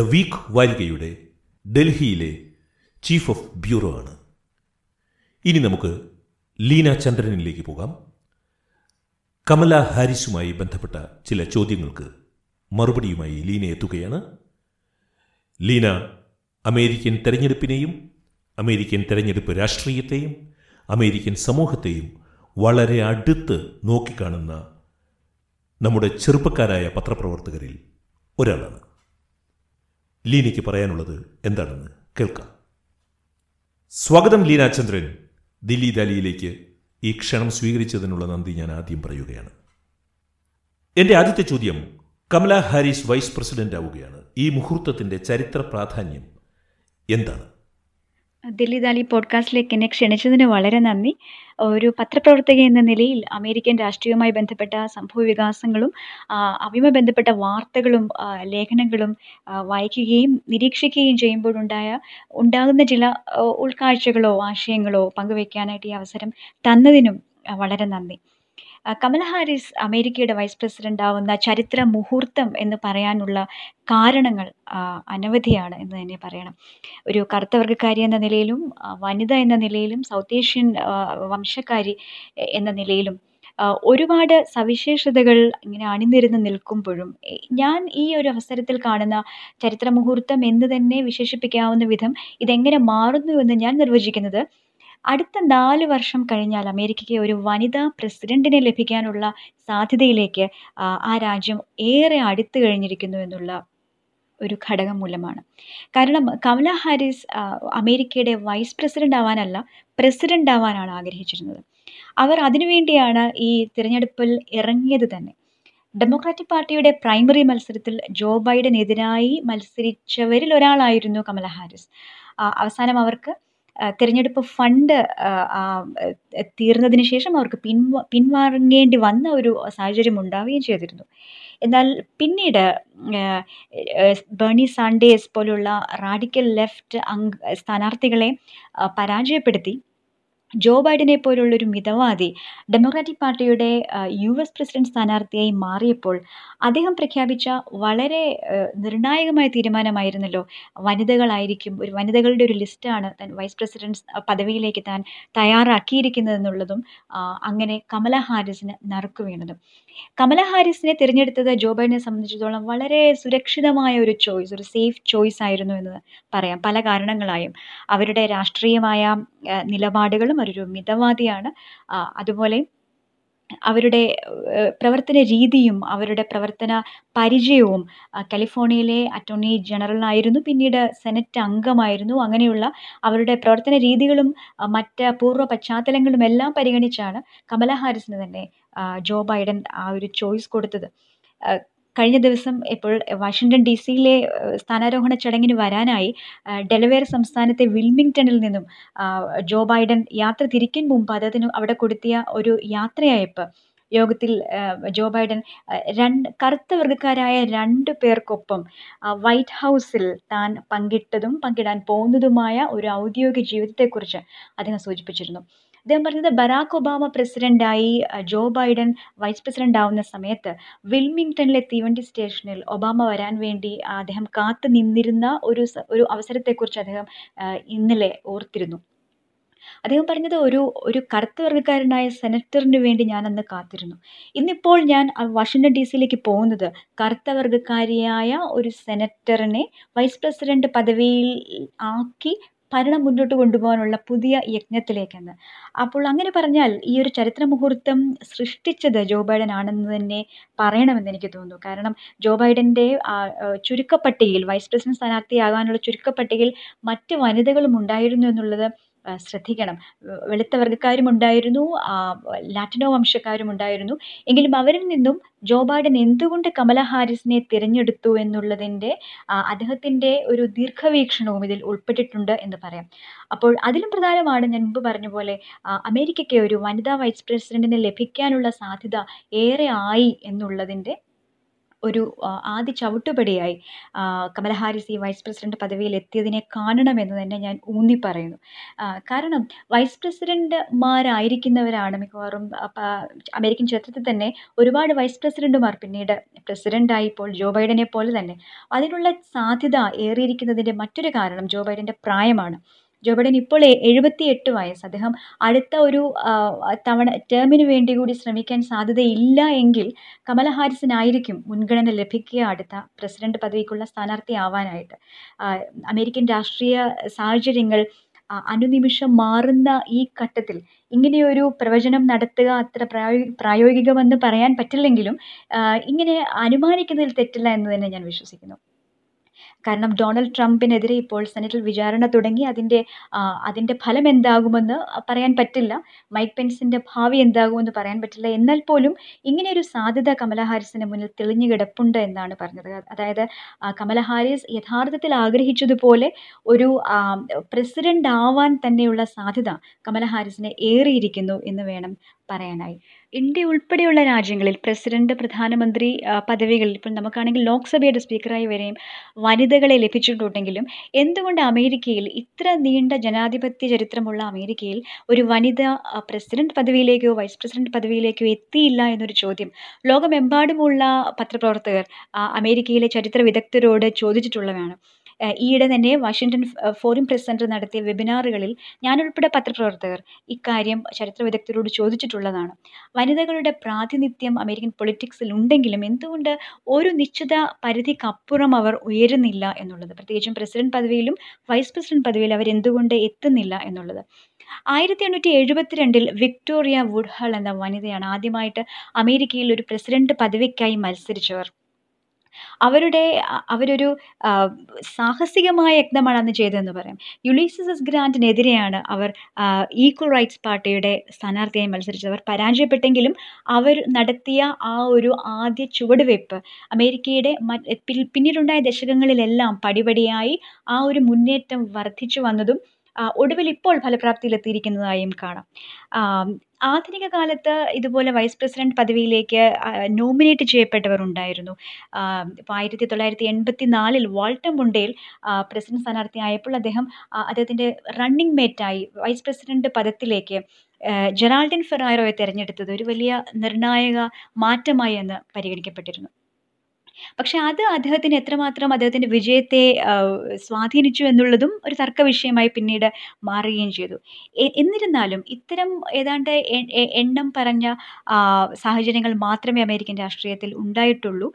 ദ വീക്ക് വാരികയുടെ ഡൽഹിയിലെ ചീഫ് ഓഫ് ബ്യൂറോ ആണ്. ഇനി നമുക്ക് ലീന ചന്ദ്രനിലേക്ക് പോകാം. കമല ഹാരിസുമായി ബന്ധപ്പെട്ട ചില ചോദ്യങ്ങൾക്ക് മറുപടിയുമായി ലീന എത്തുകയാണ്. ലീന അമേരിക്കൻ തെരഞ്ഞെടുപ്പിനെയും അമേരിക്കൻ തെരഞ്ഞെടുപ്പ് രാഷ്ട്രീയത്തെയും അമേരിക്കൻ സമൂഹത്തെയും വളരെ അടുത്ത് നോക്കിക്കാണുന്ന നമ്മുടെ ചെറുപ്പക്കാരായ പത്രപ്രവർത്തകരിൽ ഒരാളാണ്. ലീനയ്ക്ക് പറയാനുള്ളത് എന്താണെന്ന് കേൾക്കാം. സ്വാഗതം ലീന ചന്ദ്രൻ. ദില്ലി ദാലിയിലേക്ക് ഈ ക്ഷണം സ്വീകരിച്ചതിനുള്ള നന്ദി ഞാൻ ആദ്യം പറയുകയാണ്. എൻ്റെ ആദ്യത്തെ ചോദ്യം കമലാ ഹാരിസ് വൈസ് പ്രസിഡന്റ് ആവുകയാണ്. ഈ മുഹൂർത്തത്തിന്റെ ചരിത്ര പ്രാധാന്യം എന്താണ്? ദില്ലി ദാലി പോഡ്കാസ്റ്റിലേക്ക് എന്നെ ക്ഷണിച്ചതിന് വളരെ നന്ദി. ഒരു പത്രപ്രവർത്തക എന്ന നിലയിൽ അമേരിക്കൻ രാഷ്ട്രീയവുമായി ബന്ധപ്പെട്ട സംഭവ വികാസങ്ങളും അവയുമായി ബന്ധപ്പെട്ട വാർത്തകളും ലേഖനങ്ങളും വായിക്കുകയും നിരീക്ഷിക്കുകയും ചെയ്യുമ്പോഴുണ്ടാകുന്ന ചില ഉൾക്കാഴ്ചകളോ ആശയങ്ങളോ പങ്കുവയ്ക്കാനായിട്ട് ഈ അവസരം തന്നതിനും വളരെ നന്ദി. കമലാ ഹാരിസ് അമേരിക്കയുടെ വൈസ് പ്രസിഡന്റ് ആവുന്ന ചരിത്ര മുഹൂർത്തം എന്ന് പറയാനുള്ള കാരണങ്ങൾ അനവധിയാണ് എന്ന് തന്നെ പറയണം. ഒരു കറുത്തവർഗക്കാരി എന്ന നിലയിലും വനിത എന്ന നിലയിലും സൗത്ത് ഏഷ്യൻ വംശക്കാരി എന്ന നിലയിലും ഒരുപാട് സവിശേഷതകൾ ഇങ്ങനെ അണിനിരന്ന് നിൽക്കുമ്പോഴും ഞാൻ ഈ ഒരു അവസരത്തിൽ കാണുന്ന ചരിത്ര മുഹൂർത്തം എന്ന് തന്നെ വിശേഷിപ്പിക്കാവുന്ന വിധം ഇതെങ്ങനെ മാറുന്നു എന്ന് ഞാൻ നിർവചിക്കുന്നത്, അടുത്ത 4 വർഷം കഴിഞ്ഞാൽ അമേരിക്കയ്ക്ക് ഒരു വനിതാ പ്രസിഡന്റിനെ ലഭിക്കാനുള്ള സാധ്യതയിലേക്ക് ആ രാജ്യം ഏറെ അടുത്തു കഴിഞ്ഞിരിക്കുന്നു എന്നുള്ള ഒരു ഘടകം മൂലമാണ്. കാരണം കമലാ ഹാരിസ് അമേരിക്കയുടെ വൈസ് പ്രസിഡന്റ് ആവാനല്ല, പ്രസിഡന്റ് ആവാനാണ് ആഗ്രഹിച്ചിരുന്നത്. അവർ അതിനുവേണ്ടിയാണ് ഈ തിരഞ്ഞെടുപ്പിൽ ഇറങ്ങിയത് തന്നെ. ഡെമോക്രാറ്റിക് പാർട്ടിയുടെ പ്രൈമറി മത്സരത്തിൽ ജോ ബൈഡനെതിരായി മത്സരിച്ചവരിൽ ഒരാളായിരുന്നു കമലാ ഹാരിസ്. അവസാനം അവർക്ക് തിരഞ്ഞെടുപ്പ് ഫണ്ട് തീർന്നതിന് ശേഷം അവർക്ക് പിൻവാങ്ങേണ്ടി വന്ന ഒരു സാഹചര്യം ഉണ്ടാവുകയും ചെയ്തിരുന്നു. എന്നാൽ പിന്നീട് ബെർണി സാൻഡേഴ്സ് പോലുള്ള റാഡിക്കൽ ലെഫ്റ്റ് സ്ഥാനാർത്ഥികളെ പരാജയപ്പെടുത്തി ജോ ബൈഡനെ പോലുള്ളൊരു മിതവാദി ഡെമോക്രാറ്റിക് പാർട്ടിയുടെ US പ്രസിഡന്റ് സ്ഥാനാർത്ഥിയായി മാറിയപ്പോൾ അദ്ദേഹം പ്രഖ്യാപിച്ച വളരെ നിർണായകമായ തീരുമാനമായിരുന്നല്ലോ, വനിതകളായിരിക്കും, ഒരു വനിതകളുടെ ഒരു ലിസ്റ്റാണ് താൻ വൈസ് പ്രസിഡന്റ് പദവിയിലേക്ക് താൻ തയ്യാറാക്കിയിരിക്കുന്നതെന്നുള്ളതും അങ്ങനെ കമലാ ഹാരിസിന് നറുക്കു വീണതും. കമലാ ഹാരിസിനെ തിരഞ്ഞെടുത്തത് ജോ ബൈഡനെ സംബന്ധിച്ചിടത്തോളം വളരെ സുരക്ഷിതമായ ഒരു ചോയ്സ്, ഒരു സേഫ് ചോയ്സ് ആയിരുന്നു എന്ന് പറയാം. പല കാരണങ്ങളായും അവരുടെ രാഷ്ട്രീയമായ നിലപാടുകളും, അവരൊരു മിതവാദിയാണ്, അതുപോലെ അവരുടെ പ്രവർത്തന രീതിയും അവരുടെ പ്രവർത്തന പരിചയവും. കാലിഫോർണിയയിലെ അറ്റോർണി ജനറലായിരുന്നു, പിന്നീട് സെനറ്റ് അംഗമായിരുന്നു. അങ്ങനെയുള്ള അവരുടെ പ്രവർത്തന രീതികളും മറ്റ് പൂർവ്വ പശ്ചാത്തലങ്ങളും എല്ലാം പരിഗണിച്ചാണ് കമലാ ഹാരിസിന് തന്നെ ജോ ബൈഡൻ ആ ഒരു ചോയ്സ് കൊടുത്തത്. കഴിഞ്ഞ ദിവസം ഇപ്പോൾ Washington DC സ്ഥാനാരോഹണ ചടങ്ങിന് വരാനായി ഡെലവേർ സംസ്ഥാനത്തെ വിൽമിംഗ്ടണിൽ നിന്നും ജോ ബൈഡൻ യാത്ര തിരിക്കും മുമ്പ് അദ്ദേഹത്തിന് അവിടെ കൊടുത്തിയ ഒരു യാത്രയയപ്പ് യോഗത്തിൽ ജോ ബൈഡൻ കറുത്തവർഗക്കാരായ 2 പേർക്കൊപ്പം വൈറ്റ് ഹൗസിൽ താൻ പങ്കിട്ടതും പങ്കിടാൻ പോകുന്നതുമായ ഒരു ഔദ്യോഗിക ജീവിതത്തെക്കുറിച്ച് അദ്ദേഹം സൂചിപ്പിച്ചിരുന്നു. അദ്ദേഹം പറഞ്ഞത്, ബറാക് ഒബാമ പ്രസിഡന്റായി ജോ ബൈഡൻ വൈസ് പ്രസിഡന്റ് ആവുന്ന സമയത്ത് വിൽമിംഗ്ടണിലെ തീവണ്ടി സ്റ്റേഷനിൽ ഒബാമ വരാൻ വേണ്ടി അദ്ദേഹം കാത്തു നിന്നിരുന്ന ഒരു അവസരത്തെക്കുറിച്ച് അദ്ദേഹം ഇന്നലെ ഓർത്തിരുന്നു. അദ്ദേഹം പറഞ്ഞത്, ഒരു കറുത്തവർഗക്കാരനായ സെനറ്ററിന് വേണ്ടി ഞാൻ അന്ന് കാത്തിരുന്നു. ഇന്നിപ്പോൾ ഞാൻ Washington DC പോകുന്നത് കറുത്തവർഗക്കാരിയായ ഒരു സെനറ്ററിനെ വൈസ് പ്രസിഡന്റ് പദവിയിൽ ആക്കി ഭരണം മുന്നോട്ട് കൊണ്ടുപോകാനുള്ള പുതിയ യജ്ഞത്തിലേക്കെന്ന്. അപ്പോൾ അങ്ങനെ പറഞ്ഞാൽ ഈ ഒരു ചരിത്ര മുഹൂർത്തം സൃഷ്ടിച്ചത് ജോ ബൈഡൻ ആണെന്ന് തന്നെ പറയണമെന്ന് എനിക്ക് തോന്നുന്നു. കാരണം ജോ ബൈഡൻ്റെ ചുരുക്കപ്പട്ടികയിൽ, വൈസ് പ്രസിഡന്റ് സ്ഥാനാർത്ഥിയാകാനുള്ള ചുരുക്കപ്പട്ടികയിൽ മറ്റ് വനിതകളും ഉണ്ടായിരുന്നു എന്നുള്ളത് ശ്രദ്ധിക്കണം. വെളുത്ത വർഗ്ഗക്കാരും ഉണ്ടായിരുന്നു, ലാറ്റിനോ വംശക്കാരും ഉണ്ടായിരുന്നു. എങ്കിലും അവരിൽ നിന്നും ജോ ബൈഡൻ എന്തുകൊണ്ട് കമലാ ഹാരിസിനെ തിരഞ്ഞെടുത്തു എന്നുള്ളതിൻ്റെ അദ്ദേഹത്തിൻ്റെ ഒരു ദീർഘവീക്ഷണവും ഇതിൽ ഉൾപ്പെട്ടിട്ടുണ്ട് എന്ന് പറയാം. അപ്പോൾ അതിലും പ്രധാനമാണ് ഞാൻ മുമ്പ് പറഞ്ഞ പോലെ അമേരിക്കയ്ക്ക് ഒരു വനിതാ വൈസ് പ്രസിഡന്റിന് ലഭിക്കാനുള്ള സാധ്യത ഏറെ ആയി എന്നുള്ളതിൻ്റെ ഒരു ആദ്യ ചവിട്ടുപടിയായി കമലാ ഹാരിസ് ഈ വൈസ് പ്രസിഡന്റ് പദവിയിൽ എത്തിയതിനെ കാണണമെന്ന് തന്നെ ഞാൻ ഊന്നി പറയുന്നു. കാരണം വൈസ് പ്രസിഡന്റുമാരായിരിക്കുന്നവരാണ് മിക്കവാറും അമേരിക്കൻ ചരിത്രത്തിൽ തന്നെ ഒരുപാട് വൈസ് പ്രസിഡന്റുമാർ പിന്നീട് പ്രസിഡന്റായി ഇപ്പോൾ ജോ ബൈഡനെ പോലെ തന്നെ. അതിനുള്ള സാധ്യത ഏറിയിരിക്കുന്നതിൻ്റെ മറ്റൊരു കാരണം ജോ ബൈഡൻ്റെ പ്രായമാണ്. ജോ ബൈഡൻ ഇപ്പോൾ 78 വയസ്സ്. അദ്ദേഹം അടുത്ത ഒരു തവണ ടേമിന് വേണ്ടി കൂടി ശ്രമിക്കാൻ സാധ്യതയില്ല എങ്കിൽ കമലാ ഹാരിസിനായിരിക്കും മുൻഗണന ലഭിക്കുക അടുത്ത പ്രസിഡന്റ് പദവിക്കുള്ള സ്ഥാനാർത്ഥി ആവാനായിട്ട്. അമേരിക്കൻ രാഷ്ട്രീയ സാഹചര്യങ്ങൾ അനുനിമിഷം മാറുന്ന ഈ ഘട്ടത്തിൽ ഇങ്ങനെയൊരു പ്രവചനം നടത്തുക അത്ര പ്രായോഗികമെന്ന് പറയാൻ പറ്റില്ലെങ്കിലും ഇങ്ങനെ അനുമാനിക്കുന്നതിൽ തെറ്റില്ല എന്ന് തന്നെ ഞാൻ വിശ്വസിക്കുന്നു. കാരണം ഡൊണാൾഡ് ട്രംപിനെതിരെ ഇപ്പോൾ സെനറ്റിൽ വിചാരണ തുടങ്ങി. അതിൻ്റെ ഫലം എന്താകുമെന്ന് പറയാൻ പറ്റില്ല, മൈക്ക് പെൻസിൻ്റെ ഭാവി എന്താകുമെന്ന് പറയാൻ പറ്റില്ല. എന്നാൽ പോലും ഇങ്ങനെയൊരു സാധ്യത കമലാ ഹാരിസിന് മുന്നിൽ തെളിഞ്ഞു കിടപ്പുണ്ട് എന്നാണ് പറഞ്ഞത്. അതായത് കമലാ ഹാരിസ് യഥാർത്ഥത്തിൽ ആഗ്രഹിച്ചതുപോലെ ഒരു പ്രസിഡൻ്റ് ആവാൻ തന്നെയുള്ള സാധ്യത കമലാ ഹാരിസിനെ ഏറിയിരിക്കുന്നു എന്ന് വേണം പറയാനായി. ഇന്ത്യ ഉൾപ്പെടെയുള്ള രാജ്യങ്ങളിൽ പ്രസിഡന്റ്, പ്രധാനമന്ത്രി പദവികളിൽ ഇപ്പോൾ നമുക്കാണെങ്കിൽ ലോക്സഭയുടെ സ്പീക്കറായി വരെയും വനിതകളെ ലഭിച്ചിട്ടുണ്ടെങ്കിലും എന്തുകൊണ്ട് അമേരിക്കയിൽ, ഇത്ര നീണ്ട ജനാധിപത്യ ചരിത്രമുള്ള അമേരിക്കയിൽ ഒരു വനിത പ്രസിഡന്റ് പദവിയിലേക്കോ വൈസ് പ്രസിഡന്റ് പദവിയിലേക്കോ എത്തിയില്ല എന്നൊരു ചോദ്യം ലോകമെമ്പാടുമുള്ള പത്രപ്രവർത്തകർ അമേരിക്കയിലെ ചരിത്ര വിദഗ്ധരോട് ചോദിച്ചിട്ടുള്ളതാണ്. ഈയിടെ തന്നെ വാഷിങ്ടൺ ഫോറിൻ പ്രസ് സെൻ്റർ നടത്തിയ വെബിനാറുകളിൽ ഞാനുൾപ്പെടെ പത്രപ്രവർത്തകർ ഇക്കാര്യം ചരിത്ര വിദഗ്ധരോട് ചോദിച്ചിട്ടുള്ളതാണ്. വനിതകളുടെ പ്രാതിനിധ്യം അമേരിക്കൻ പൊളിറ്റിക്സിൽ ഉണ്ടെങ്കിലും എന്തുകൊണ്ട് ഒരു നിശ്ചിത പരിധിക്കപ്പുറം അവർ ഉയരുന്നില്ല എന്നുള്ളത്, പ്രത്യേകിച്ചും പ്രസിഡന്റ് പദവിയിലും വൈസ് പ്രസിഡന്റ് പദവിയിലും അവരെന്തുകൊണ്ട് എത്തുന്നില്ല എന്നുള്ളത്. 1872 വിക്ടോറിയ വുഡ്ഹൾ എന്ന വനിതയാണ് ആദ്യമായിട്ട് അമേരിക്കയിൽ ഒരു പ്രസിഡന്റ് പദവിക്കായി മത്സരിച്ചവർ. അവരൊരു സാഹസികമായ യജ്ഞമാണ് അന്ന് ചെയ്തതെന്ന് പറയാം. യുലീസസ് എസ് ഗ്രാൻറ്റിനെതിരെയാണ് അവർ ഈക്വൽ റൈറ്റ്സ് പാർട്ടിയുടെ സ്ഥാനാർത്ഥിയായി മത്സരിച്ചത്. അവർ പരാജയപ്പെട്ടെങ്കിലും അവർ നടത്തിയ ആ ഒരു ആദ്യ ചുവടുവയ്പ് അമേരിക്കയുടെ പിന്നീടുണ്ടായ ദശകങ്ങളിലെല്ലാം പടിപടിയായി ആ ഒരു മുന്നേറ്റം വർദ്ധിച്ചു വന്നതും ഒടുവിൽ ഇപ്പോൾ ഫലപ്രാപ്തിയിലെത്തിയിരിക്കുന്നതായും കാണാം. ആധുനിക കാലത്ത് ഇതുപോലെ വൈസ് പ്രസിഡന്റ് പദവിയിലേക്ക് നോമിനേറ്റ് ചെയ്യപ്പെട്ടവർ ഉണ്ടായിരുന്നു. ഇപ്പോൾ 1984 വാൾട്ടർ മൊണ്ടേൽ പ്രസിഡന്റ് സ്ഥാനാർത്ഥിയായപ്പോൾ അദ്ദേഹത്തിൻ്റെ റണ്ണിംഗ് മേറ്റായി വൈസ് പ്രസിഡന്റ് പദത്തിലേക്ക് ജെറാൾഡിൻ ഫെറാറോയെ തിരഞ്ഞെടുത്തത് ഒരു വലിയ നിർണായക മാറ്റമായി എന്ന് പരിഗണിക്കപ്പെട്ടിരുന്നു. പക്ഷെ അത് അദ്ദേഹത്തിന് എത്രമാത്രം അദ്ദേഹത്തിൻ്റെ വിജയത്തെ സ്വാധീനിച്ചു എന്നുള്ളതും ഒരു തർക്ക വിഷയമായി പിന്നീട് മാറുകയും ചെയ്തു. എന്നിരുന്നാലും ഇത്തരം ഏതാണ്ട് എണ്ണം പറഞ്ഞ സാഹചര്യങ്ങൾ മാത്രമേ അമേരിക്കൻ രാഷ്ട്രീയത്തിൽ ഉണ്ടായിട്ടുള്ളൂ.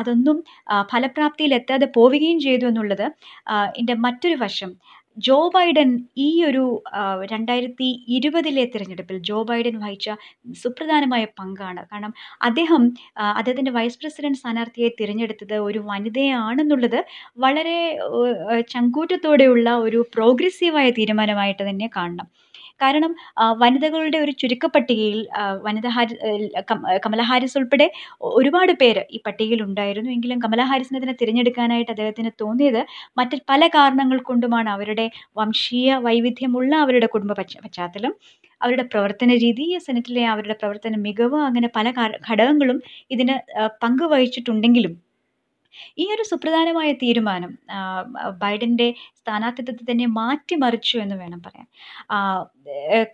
അതൊന്നും ഫലപ്രാപ്തിയിലെത്താതെ പോവുകയും ചെയ്തു എന്നുള്ളത് ഇതിൻ്റെ മറ്റൊരു വശം. ജോ ബൈഡൻ ഈ ഒരു 2020 തിരഞ്ഞെടുപ്പിൽ ജോ ബൈഡൻ വഹിച്ച സുപ്രധാനമായ പങ്കാണ്. കാരണം അദ്ദേഹത്തിൻ്റെ വൈസ് പ്രസിഡന്റ് സ്ഥാനാർത്ഥിയെ തിരഞ്ഞെടുത്തത് ഒരു വനിതയാണെന്നുള്ളത് വളരെ ചങ്കൂറ്റത്തോടെയുള്ള ഒരു പ്രോഗ്രസീവായ തീരുമാനമായിട്ട് തന്നെ കാണണം. കാരണം വനിതകളുടെ ഒരു ചുരുക്കപ്പട്ടികയിൽ കമലാ ഹാരിസ് ഉൾപ്പെടെ ഒരുപാട് പേര് ഈ പട്ടികയിൽ ഉണ്ടായിരുന്നു. എങ്കിലും കമലാ ഹാരിസിനെ തന്നെ തിരഞ്ഞെടുക്കാനായിട്ട് അദ്ദേഹത്തിന് തോന്നിയത് മറ്റ് പല കാരണങ്ങൾ കൊണ്ടുമാണ്. അവരുടെ വംശീയ വൈവിധ്യമുള്ള അവരുടെ കുടുംബ പശ്ചാത്തലം, അവരുടെ പ്രവർത്തന രീതി, സെനറ്റിലെ അവരുടെ പ്രവർത്തന മികവ്, അങ്ങനെ പല ഘടകങ്ങളും ഇതിന് പങ്കുവഹിച്ചിട്ടുണ്ടെങ്കിലും ഈ ഒരു സുപ്രധാനമായ തീരുമാനം ബൈഡൻ്റെ സ്ഥാനാർത്ഥിത്വത്തെ തന്നെ മാറ്റിമറിച്ചു എന്ന് വേണം പറയാൻ.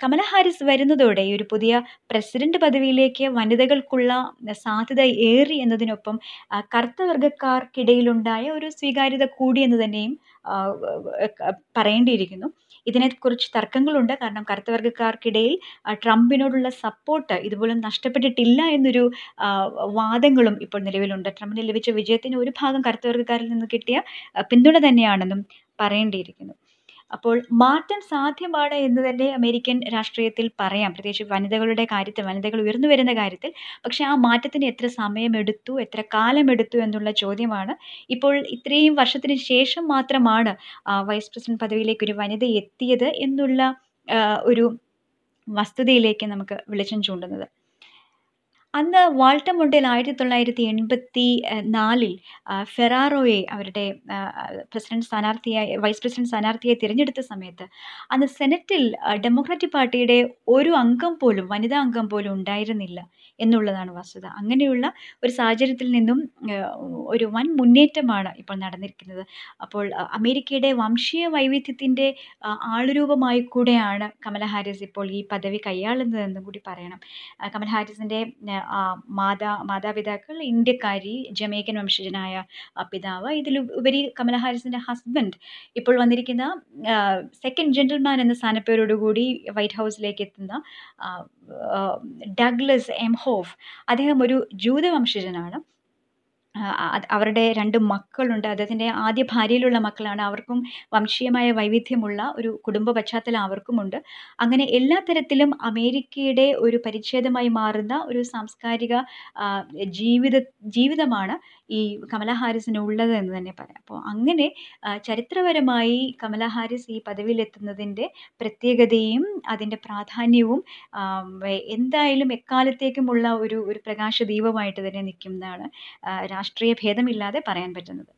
കമലാ ഹാരിസ് വരുന്നതോടെ ഈ ഒരു പുതിയ പ്രസിഡന്റ് പദവിയിലേക്ക് വനിതകൾക്കുള്ള സാധ്യത ഏറി എന്നതിനൊപ്പം കർത്തവർഗക്കാർക്കിടയിലുണ്ടായ ഒരു സ്വീകാര്യത കൂടി എന്ന് തന്നെയും പറയേണ്ടിയിരിക്കുന്നു. ഇതിനെക്കുറിച്ച് തർക്കങ്ങളുണ്ട്. കാരണം കറുത്തവർഗക്കാർക്കിടയിൽ ട്രംപിനോടുള്ള സപ്പോർട്ട് ഇതുപോലും നഷ്ടപ്പെട്ടിട്ടില്ല എന്നൊരു വാദങ്ങളും ഇപ്പോൾ നിലവിലുണ്ട്. ട്രംപിന് ലഭിച്ച വിജയത്തിന് ഒരു ഭാഗം കറുത്തവർഗക്കാരിൽ നിന്ന് കിട്ടിയ പിന്തുണ തന്നെയാണെന്നും പറയേണ്ടിയിരിക്കുന്നു. അപ്പോൾ മാറ്റം സാധ്യമാണ് എന്ന് തന്നെ അമേരിക്കൻ രാഷ്ട്രീയത്തിൽ പറയാം, പ്രത്യേകിച്ച് വനിതകളുടെ കാര്യത്തിൽ, വനിതകൾ ഉയർന്നു വരുന്ന കാര്യത്തിൽ. പക്ഷേ ആ മാറ്റത്തിന് എത്ര സമയമെടുത്തു, എത്ര കാലമെടുത്തു എന്നുള്ള ചോദ്യമാണ്. ഇപ്പോൾ ഇത്രയും വർഷത്തിന് ശേഷം മാത്രമാണ് വൈസ് പ്രസിഡന്റ് പദവിയിലേക്ക് ഒരു വനിത എത്തിയത് എന്നുള്ള ഒരു വസ്തുതയിലേക്ക് നമുക്ക് വെളിച്ചം ചൂണ്ടുന്നത്. അന്ന് വാൾട്ടർ മൊണ്ടേൽ 1984 ഫെറാറോയെ അവരുടെ വൈസ് പ്രസിഡന്റ് സ്ഥാനാർത്ഥിയായി തിരഞ്ഞെടുത്ത സമയത്ത് അന്ന് സെനറ്റിൽ ഡെമോക്രാറ്റിക് പാർട്ടിയുടെ ഒരു അംഗം പോലും, വനിതാ അംഗം പോലും ഉണ്ടായിരുന്നില്ല എന്നുള്ളതാണ് വസ്തുത. അങ്ങനെയുള്ള ഒരു സാഹചര്യത്തിൽ നിന്നും ഒരു വൻ മുന്നേറ്റമാണ് ഇപ്പോൾ നടന്നിരിക്കുന്നത്. അപ്പോൾ അമേരിക്കയുടെ വംശീയ വൈവിധ്യത്തിൻ്റെ ആളുരൂപമായി കൂടെയാണ് കമലാ ഹാരിസ് ഇപ്പോൾ ഈ പദവി കൈയാളുന്നതെന്നും കൂടി പറയണം. കമലാ ഹാരിസിൻ്റെ മാതാപിതാക്കൾ ഇന്ത്യക്കാരി, ജമൈക്കൻ വംശജനായ പിതാവ്, ഇതിലുപരി കമലാ ഹാരിസിൻ്റെ ഹസ്ബൻഡ് ഇപ്പോൾ വന്നിരിക്കുന്ന സെക്കൻഡ് ജെന്റിൽമാൻ എന്ന സ്ഥാനപ്പേരോടുകൂടി വൈറ്റ് ഹൗസിലേക്ക് എത്തുന്ന ഡഗ്ലസ് എംഹോഫ്, അദ്ദേഹം ഒരു ജൂത വംശജനാണ്. അവരുടെ 2 മക്കളുണ്ട്. അദ്ദേഹത്തിൻ്റെ ആദ്യ ഭാര്യയിലുള്ള മക്കളാണ്. അവർക്കും വംശീയമായ വൈവിധ്യമുള്ള ഒരു കുടുംബ പശ്ചാത്തലം അവർക്കുമുണ്ട്. അങ്ങനെ എല്ലാ തരത്തിലും അമേരിക്കയുടെ ഒരു പരിച്ഛേദമായി മാറുന്ന ഒരു സാംസ്കാരിക ജീവിതമാണ് ഈ കമലാ ഹാരിസിന് ഉള്ളത് എന്ന് തന്നെ പറയാം. അപ്പോൾ അങ്ങനെ ചരിത്രപരമായി കമലാ ഹാരിസ് ഈ പദവിയിലെത്തുന്നതിൻ്റെ പ്രത്യേകതയും അതിൻ്റെ പ്രാധാന്യവും എന്തായാലും എക്കാലത്തേക്കുമുള്ള ഒരു പ്രകാശദീപമായിട്ട് തന്നെ നിൽക്കുന്നതാണ് രാഷ്ട്രീയ ഭേദമില്ലാതെ പറയാൻ പറ്റുന്നത്.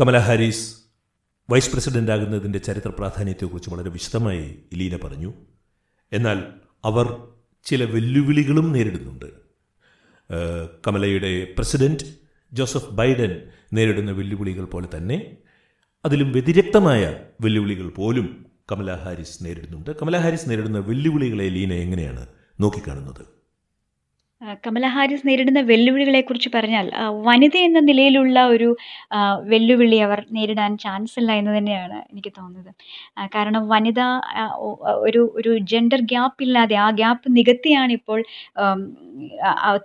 കമലാ ഹാരിസ് വൈസ് പ്രസിഡന്റ് ആകുന്നതിൻ്റെ ചരിത്ര പ്രാധാന്യത്തെക്കുറിച്ച് വളരെ വിശദമായി ലീന പറഞ്ഞു. എന്നാൽ അവർ ചില വെല്ലുവിളികളും നേരിടുന്നുണ്ട്. കമലയുടെ പ്രസിഡന്റ് ജോസഫ് ബൈഡൻ നേരിടുന്ന വെല്ലുവിളികൾ പോലെ തന്നെ അതിലും വ്യതിരിക്തമായ വെല്ലുവിളികൾ പോലും കമലാ ഹാരിസ് നേരിടുന്നുണ്ട്. കമലാ ഹാരിസ് നേരിടുന്ന വെല്ലുവിളികളെ ലീന എങ്ങനെയാണ് നോക്കിക്കാണുന്നത്? കമലാ ഹാരിസ് നേരിടുന്ന വെല്ലുവിളികളെക്കുറിച്ച് പറഞ്ഞാൽ വനിത എന്ന നിലയിലുള്ള ഒരു വെല്ലുവിളി അവർ നേരിടാൻ ചാൻസ് ഇല്ല എന്ന് തന്നെയാണ് എനിക്ക് തോന്നുന്നത്. കാരണം വനിത ഒരു ജെൻഡർ ഗ്യാപ്പ് ഇല്ലാതെ ആ ഗ്യാപ്പ് നികത്തിയാണ് ഇപ്പോൾ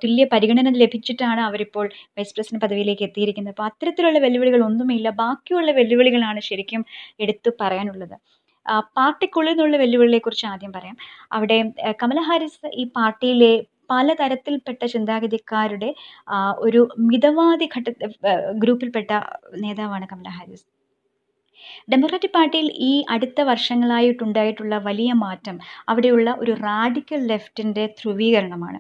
തുല്യ പരിഗണന ലഭിച്ചിട്ടാണ് അവരിപ്പോൾ വൈസ് പ്രസിഡന്റ് പദവിയിലേക്ക് എത്തിയിരിക്കുന്നത്. അപ്പോൾ അത്തരത്തിലുള്ള വെല്ലുവിളികളൊന്നുമില്ല. ബാക്കിയുള്ള വെല്ലുവിളികളാണ് ശരിക്കും എടുത്തു പറയാനുള്ളത്. പാർട്ടിക്കുള്ളിൽ നിന്നുള്ള വെല്ലുവിളികളെക്കുറിച്ച് ആദ്യം പറയാം. അവിടെ കമലാ ഹാരിസ് ഈ പാർട്ടിയിലെ പലതരത്തിൽപ്പെട്ട ചിന്താഗതിക്കാരുടെ ഒരു മിതവാദി ഗ്രൂപ്പിൽപ്പെട്ട നേതാവാണ് കമലാ ഹാരിസ്. ഡെമോക്രാറ്റിക് പാർട്ടിയിൽ ഈ അടുത്ത വർഷങ്ങളായിട്ടുണ്ടായിട്ടുള്ള വലിയ മാറ്റം അവിടെയുള്ള ഒരു റാഡിക്കൽ ലെഫ്റ്റിൻ്റെ ധ്രുവീകരണമാണ്.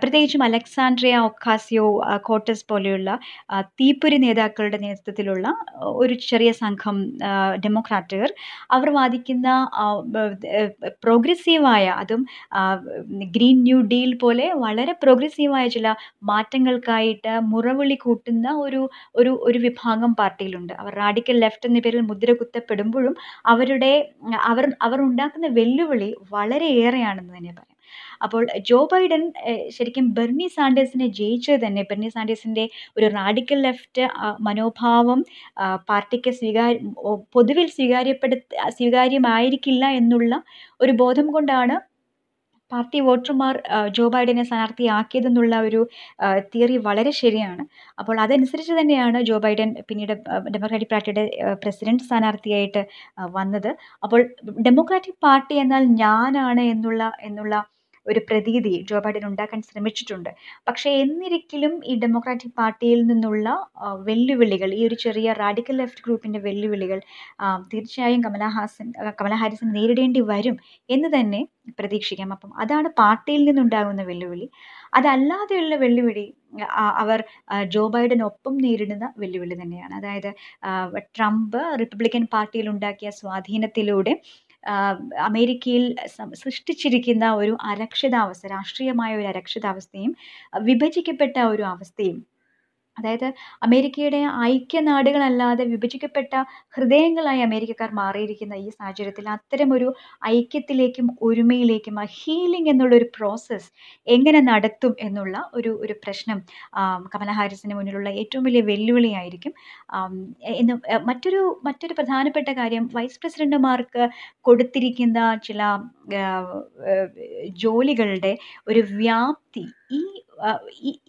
പ്രത്യേകിച്ചും അലക്സാൻഡ്രിയ ഒക്കാസിയോ കോർട്ടസ് പോലെയുള്ള തീപ്പൊരി നേതാക്കളുടെ നേതൃത്വത്തിലുള്ള ഒരു ചെറിയ സംഘം ഡെമോക്രാറ്റുകർ അവർ വാദിക്കുന്ന പ്രോഗ്രസീവായ, അതും ഗ്രീൻ ന്യൂ ഡീൽ പോലെ വളരെ പ്രോഗ്രസീവായ ചില മാറ്റങ്ങൾക്കായിട്ട് മുറവിളി കൂട്ടുന്ന ഒരു വിഭാഗം പാർട്ടിയിലുണ്ട്. അവർ റാഡിക്കൽ ലെഫ്റ്റ് എന്ന പേരിൽ മുദ്ര കുത്തപ്പെടുമ്പോഴും അവർ ഉണ്ടാക്കുന്ന വെല്ലുവിളി വളരെയേറെയാണെന്ന് തന്നെ പറയാം. അപ്പോൾ ജോ ബൈഡൻ ശരിക്കും ബെർണി സാൻഡേഴ്സിനെ ജയിച്ചത് തന്നെ ബെർണി സാൻഡേഴ്സിൻ്റെ ഒരു റാഡിക്കൽ ലെഫ്റ്റ് മനോഭാവം പാർട്ടിക്ക് പൊതുവിൽ സ്വീകാര്യമായിരിക്കില്ല എന്നുള്ള ഒരു ബോധം കൊണ്ടാണ് പാർട്ടി വോട്ടർമാർ ജോ ബൈഡനെ സ്ഥാനാർത്ഥിയാക്കിയതെന്നുള്ള ഒരു തിയറി വളരെ ശരിയാണ്. അപ്പോൾ അതനുസരിച്ച് തന്നെയാണ് ജോ ബൈഡൻ പിന്നീട് ഡെമോക്രാറ്റിക് പാർട്ടിയുടെ പ്രസിഡന്റ് സ്ഥാനാർത്ഥിയായിട്ട് വന്നത്. അപ്പോൾ ഡെമോക്രാറ്റിക് പാർട്ടി എന്നാൽ ഞാനാണ് എന്നുള്ള ഒരു പ്രതീതി ജോ ബൈഡൻ ഉണ്ടാക്കാൻ ശ്രമിച്ചിട്ടുണ്ട്. പക്ഷേ എന്നിരിക്കലും ഈ ഡെമോക്രാറ്റിക് പാർട്ടിയിൽ നിന്നുള്ള വെല്ലുവിളികൾ, ഈ ഒരു ചെറിയ റാഡിക്കൽ ലെഫ്റ്റ് ഗ്രൂപ്പിൻ്റെ വെല്ലുവിളികൾ തീർച്ചയായും കമലാ ഹാരിസിന് നേരിടേണ്ടി വരും എന്ന് തന്നെ പ്രതീക്ഷിക്കാം. അപ്പം അതാണ് പാർട്ടിയിൽ നിന്നുണ്ടാകുന്ന വെല്ലുവിളി. അതല്ലാതെയുള്ള വെല്ലുവിളി അവർ ജോ ബൈഡനൊപ്പം നേരിടുന്ന വെല്ലുവിളി തന്നെയാണ്. അതായത് ട്രംപ് റിപ്പബ്ലിക്കൻ പാർട്ടിയിൽ ഉണ്ടാക്കിയ സ്വാധീനത്തിലൂടെ അമേരിക്കയിൽ സൃഷ്ടിച്ചിരിക്കുന്ന ഒരു അരക്ഷിതാവസ്ഥ, രാഷ്ട്രീയമായ ഒരു അരക്ഷിതാവസ്ഥയും വിഭജിക്കപ്പെട്ട ഒരു അവസ്ഥയും, അതായത് അമേരിക്കയുടെ ഐക്യനാടുകളല്ലാതെ വിഭജിക്കപ്പെട്ട ഹൃദയങ്ങളായി അമേരിക്കക്കാർ മാറിയിരിക്കുന്ന ഈ സാഹചര്യത്തിൽ അത്തരമൊരു ഐക്യത്തിലേക്കും ഒരുമയിലേക്കും ആ ഹീലിംഗ് എന്നുള്ളൊരു പ്രോസസ്സ് എങ്ങനെ നടത്തും എന്നുള്ള ഒരു പ്രശ്നം കമലാ ഹാരിസിന് മുന്നിലുള്ള ഏറ്റവും വലിയ വെല്ലുവിളിയായിരിക്കും. മറ്റൊരു പ്രധാനപ്പെട്ട കാര്യം, വൈസ് പ്രസിഡന്റുമാർക്ക് കൊടുത്തിരിക്കുന്ന ചില ജോലികളുടെ ഒരു വ്യാപ്തി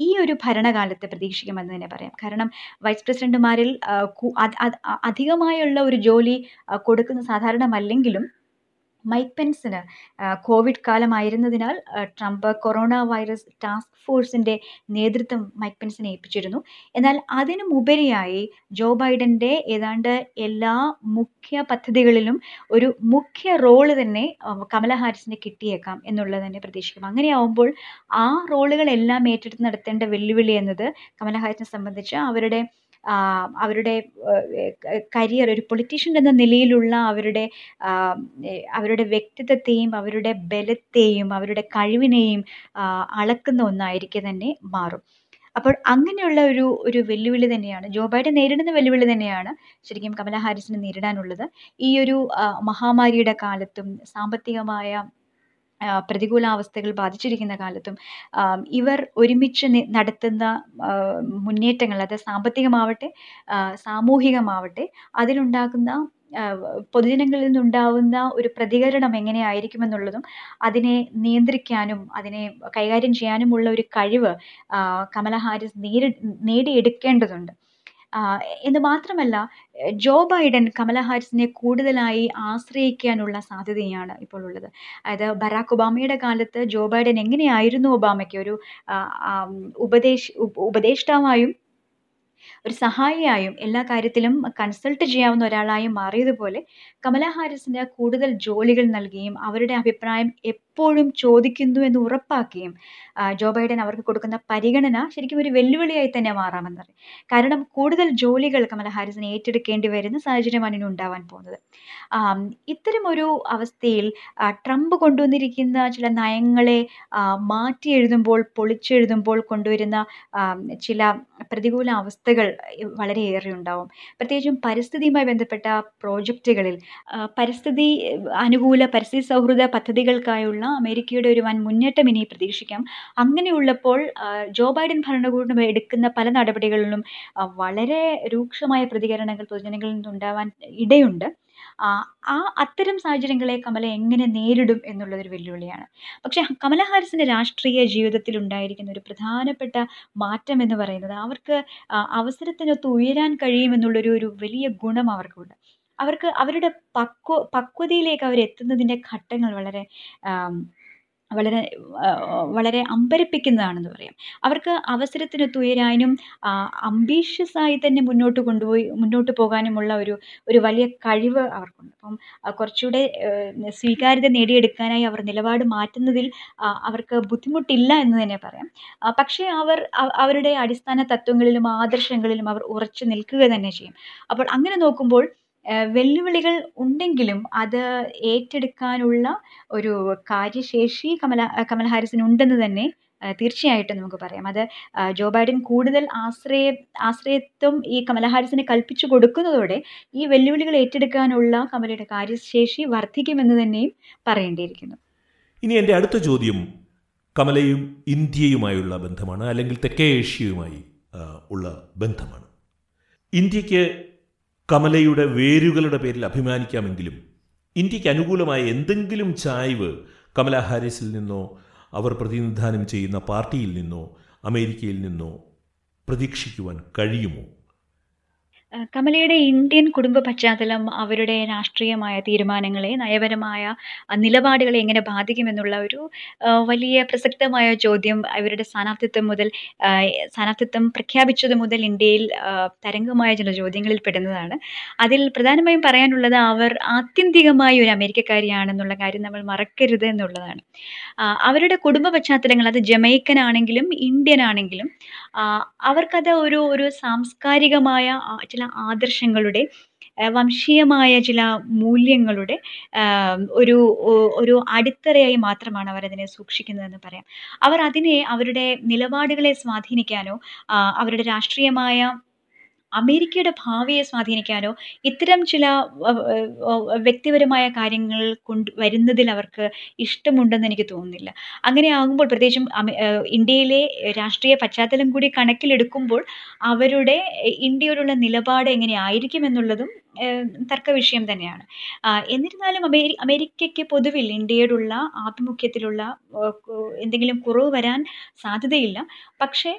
ഈ ഒരു ഭരണകാലത്ത് പ്രതീക്ഷിക്കുമെന്ന് തന്നെ പറയാം. കാരണം വൈസ് പ്രസിഡന്റുമാരിൽ അധികമായുള്ള ഒരു ജോലി കൊടുക്കുന്ന സാധാരണമല്ലെങ്കിലും മൈക്ക് പെൻസിന് കോവിഡ് കാലമായിരുന്നതിനാൽ ട്രംപ് കൊറോണ വൈറസ് ടാസ്ക് ഫോഴ്സിൻ്റെ നേതൃത്വം മൈക്ക് പെൻസിനെ ഏൽപ്പിച്ചിരുന്നു. എന്നാൽ അതിനും ഉപരിയായി ജോ ബൈഡൻ്റെ ഏതാണ്ട് എല്ലാ മുഖ്യ പദ്ധതികളിലും ഒരു മുഖ്യ റോള് തന്നെ കമലാ ഹാരിസിന് കിട്ടിയേക്കാം എന്നുള്ളത് തന്നെ പ്രതീക്ഷിക്കും. അങ്ങനെയാവുമ്പോൾ ആ റോളുകളെല്ലാം ഏറ്റെടുത്ത് നടത്തേണ്ട വെല്ലുവിളി എന്നത് കമലാ ഹാരിസിനെ സംബന്ധിച്ച് അവരുടെ കരിയർ, ഒരു പൊളിറ്റീഷ്യൻ എന്ന നിലയിലുള്ള അവരുടെ വ്യക്തിത്വത്തെയും അവരുടെ ബലത്തെയും അവരുടെ കഴിവിനെയും അളക്കുന്ന ഒന്നായിരിക്കെ തന്നെ മാറും. അപ്പോൾ അങ്ങനെയുള്ള ഒരു വെല്ലുവിളി തന്നെയാണ് ജോ ബൈഡൻ നേരിടുന്ന വെല്ലുവിളി തന്നെയാണ് ശരിക്കും കമലാ ഹാരിസിന് നേരിടാനുള്ളത്. ഈ ഒരു മഹാമാരിയുടെ കാലത്തും സാമ്പത്തികമായ പ്രതികൂലാവസ്ഥകൾ ബാധിച്ചിരിക്കുന്ന കാലത്തും ഇവർ ഒരുമിച്ച് നടത്തുന്ന മുന്നേറ്റങ്ങൾ, അത് സാമ്പത്തികമാവട്ടെ സാമൂഹികമാവട്ടെ, അതിലുണ്ടാക്കുന്ന പൊതുജനങ്ങളിൽ നിന്നുണ്ടാവുന്ന ഒരു പ്രതികരണം എങ്ങനെയായിരിക്കുമെന്നുള്ളതും അതിനെ നിയന്ത്രിക്കാനും അതിനെ കൈകാര്യം ചെയ്യാനുമുള്ള ഒരു കഴിവ് കമലാ ഹാരിസ് നേടിയെടുക്കേണ്ടതുണ്ട്. എന്ന് മാത്രമല്ല, ജോ ബൈഡൻ കമലാ ഹാരിസിനെ കൂടുതലായി ആശ്രയിക്കാനുള്ള സാധ്യതയാണ് ഇപ്പോൾ ഉള്ളത്. അതായത് ബറാക്ക് ഒബാമയുടെ കാലത്ത് ജോ ബൈഡൻ എങ്ങനെയായിരുന്നു ഒബാമയ്ക്ക് ഒരു ഉപദേഷ്ടാവായും ഒരു സഹായിയായും എല്ലാ കാര്യത്തിലും കൺസൾട്ട് ചെയ്യാവുന്ന ഒരാളായും മാറിയതുപോലെ കമലാ ഹാരിസിന് കൂടുതൽ ജോലികൾ നൽകുകയും അവരുടെ അഭിപ്രായം എപ്പോഴും ചോദിക്കുന്നു എന്ന് ഉറപ്പാക്കുകയും ജോ ബൈഡൻ അവർക്ക് കൊടുക്കുന്ന പരിഗണന ശരിക്കും ഒരു വെല്ലുവിളിയായി തന്നെ മാറാമെന്ന് പറയും. കാരണം കൂടുതൽ ജോലികൾ കമലാ ഹാരിസിന് ഏറ്റെടുക്കേണ്ടി വരുന്ന സാഹചര്യമാണ് ഇനി ഉണ്ടാവാൻ പോകുന്നത്. ഇത്തരമൊരു അവസ്ഥയിൽ ട്രംപ് കൊണ്ടുവന്നിരിക്കുന്ന ചില നയങ്ങളെ മാറ്റിയെഴുതുമ്പോൾ പൊളിച്ചെഴുതുമ്പോൾ കൊണ്ടുവരുന്ന ചില പ്രതികൂല അവസ്ഥകൾ വളരെയേറെ ഉണ്ടാവും. പ്രത്യേകിച്ചും പരിസ്ഥിതിയുമായി ബന്ധപ്പെട്ട പ്രോജക്റ്റുകളിൽ പരിസ്ഥിതി അനുകൂല പരിസ്ഥിതി സൗഹൃദ പദ്ധതികൾക്കായുള്ള അമേരിക്കയുടെ ഒരു വൻ മുന്നേറ്റം ഇനി പ്രതീക്ഷിക്കാം. അങ്ങനെയുള്ളപ്പോൾ ജോ ബൈഡൻ ഭരണകൂടം എടുക്കുന്ന പല നടപടികളിലും വളരെ രൂക്ഷമായ പ്രതികരണങ്ങൾ പൊതുജനങ്ങളിൽ നിന്നുണ്ടാവാൻ ഇടയുണ്ട്. അത്തരം സാഹചര്യങ്ങളെ കമല എങ്ങനെ നേരിടും എന്നുള്ളതൊരു വെല്ലുവിളിയാണ്. പക്ഷേ കമലാ ഹാരിസിൻ്റെ രാഷ്ട്രീയ ജീവിതത്തിൽ ഉണ്ടായിരിക്കുന്ന ഒരു പ്രധാനപ്പെട്ട മാറ്റം എന്ന് പറയുന്നത് അവർക്ക് അവസരത്തിനൊത്ത് ഉയരാൻ കഴിയുമെന്നുള്ളൊരു വലിയ ഗുണം അവർക്കുണ്ട്. അവർക്ക് അവരുടെ പക്വതയിലേക്ക് അവരെത്തുന്നതിൻ്റെ ഘട്ടങ്ങൾ വളരെ വളരെ വളരെ അമ്പരപ്പിക്കുന്നതാണെന്ന് പറയാം. അവർക്ക് അവസരത്തിനൊത്തുയരാനും അംബീഷ്യസായി തന്നെ മുന്നോട്ട് പോകാനുമുള്ള ഒരു വലിയ കഴിവ് അവർക്കുണ്ട്. അപ്പം കുറച്ചുകൂടെ സ്വീകാര്യത നേടിയെടുക്കാനായി അവർ നിലപാട് മാറ്റുന്നതിൽ അവർക്ക് ബുദ്ധിമുട്ടില്ല എന്ന് തന്നെ പറയാം. പക്ഷേ അവരുടെ അടിസ്ഥാന തത്വങ്ങളിലും ആദർശങ്ങളിലും അവർ ഉറച്ചു നിൽക്കുക തന്നെ ചെയ്യും. അപ്പോൾ അങ്ങനെ നോക്കുമ്പോൾ വെല്ലുവിളികൾ ഉണ്ടെങ്കിലും അത് ഏറ്റെടുക്കാനുള്ള ഒരു കാര്യശേഷി കമലാ ഹാരിസിനുണ്ടെന്ന് തന്നെ തീർച്ചയായിട്ടും നമുക്ക് പറയാം. അത് ജോ ബൈഡൻ കൂടുതൽ ആശ്രയത്വം ഈ കമലാ ഹാരിസിനെ കൽപ്പിച്ചു കൊടുക്കുന്നതോടെ ഈ വെല്ലുവിളികൾ ഏറ്റെടുക്കാനുള്ള കമലയുടെ കാര്യശേഷി വർദ്ധിക്കുമെന്ന് തന്നെയും പറയേണ്ടിയിരിക്കുന്നു. ഇനി എൻ്റെ അടുത്ത ചോദ്യം കമലയും ഇന്ത്യയുമായുള്ള ബന്ധമാണ്, അല്ലെങ്കിൽ തെക്കേ ഏഷ്യയുമായി ഉള്ള ബന്ധമാണ്. ഇന്ത്യക്ക് കമലയുടെ വേരുകളുടെ പേരിൽ അഭിമാനിക്കാമെങ്കിലും ഇന്ത്യക്ക് അനുകൂലമായ എന്തെങ്കിലും ചായ്വ് കമലാ ഹാരിസിൽ നിന്നോ അവർ പ്രതിനിധാനം ചെയ്യുന്ന പാർട്ടിയിൽ നിന്നോ അമേരിക്കയിൽ നിന്നോ പ്രതീക്ഷിക്കുവാൻ കഴിയുമോ? കമലയുടെ ഇന്ത്യൻ കുടുംബ പശ്ചാത്തലം അവരുടെ രാഷ്ട്രീയമായ തീരുമാനങ്ങളെ, നയപരമായ നിലപാടുകളെ എങ്ങനെ ബാധിക്കുമെന്നുള്ള ഒരു വലിയ പ്രസക്തമായ ചോദ്യം അവരുടെ സ്ഥാനാർത്ഥിത്വം പ്രഖ്യാപിച്ചത് മുതൽ ഇന്ത്യയിൽ തരംഗമായ ചില ചോദ്യങ്ങളിൽ പെടുന്നതാണ്. അതിൽ പ്രധാനമായും പറയാനുള്ളത് അവർ ആത്യന്തികമായി ഒരു അമേരിക്കക്കാരിയാണെന്നുള്ള കാര്യം നമ്മൾ മറക്കരുത് എന്നുള്ളതാണ്. അവരുടെ കുടുംബ പശ്ചാത്തലങ്ങൾ, അത് ജമൈക്കനാണെങ്കിലും ഇന്ത്യൻ ആണെങ്കിലും, അവർക്കത് ഒരു സാംസ്കാരികമായ ചില ആദർശങ്ങളുടെ, വംശീയമായ ചില മൂല്യങ്ങളുടെ ഒരു അടിത്തറയായി മാത്രമാണ് അവരതിനെ സൂക്ഷിക്കുന്നതെന്ന് പറയാം. അവർ അതിനെ അവരുടെ നിലപാടുകളെ സ്വാധീനിക്കാനോ അവരുടെ രാഷ്ട്രീയമായ അമേരിക്കയുടെ ഭാവിയെ സ്വാധീനിക്കാനോ ഇത്തരം ചില വ്യക്തിപരമായ കാര്യങ്ങൾ കൊണ്ടുവരുന്നതിൽ അവർക്ക് ഇഷ്ടമുണ്ടെന്ന് എനിക്ക് തോന്നുന്നില്ല. അങ്ങനെ ആകുമ്പോൾ, പ്രത്യേകിച്ചും ഇന്ത്യയിലെ രാഷ്ട്രീയ പശ്ചാത്തലം കൂടി കണക്കിലെടുക്കുമ്പോൾ അവരുടെ ഇന്ത്യയോടുള്ള നിലപാട് എങ്ങനെയായിരിക്കും എന്നുള്ളതും തർക്ക വിഷയം തന്നെയാണ്. എന്നിരുന്നാലും അമേരിക്കയ്ക്ക് പൊതുവിൽ ഇന്ത്യയോടുള്ള ആഭിമുഖ്യത്തിലുള്ള എന്തെങ്കിലും കുറവ് വരാൻ സാധ്യതയില്ല. പക്ഷേ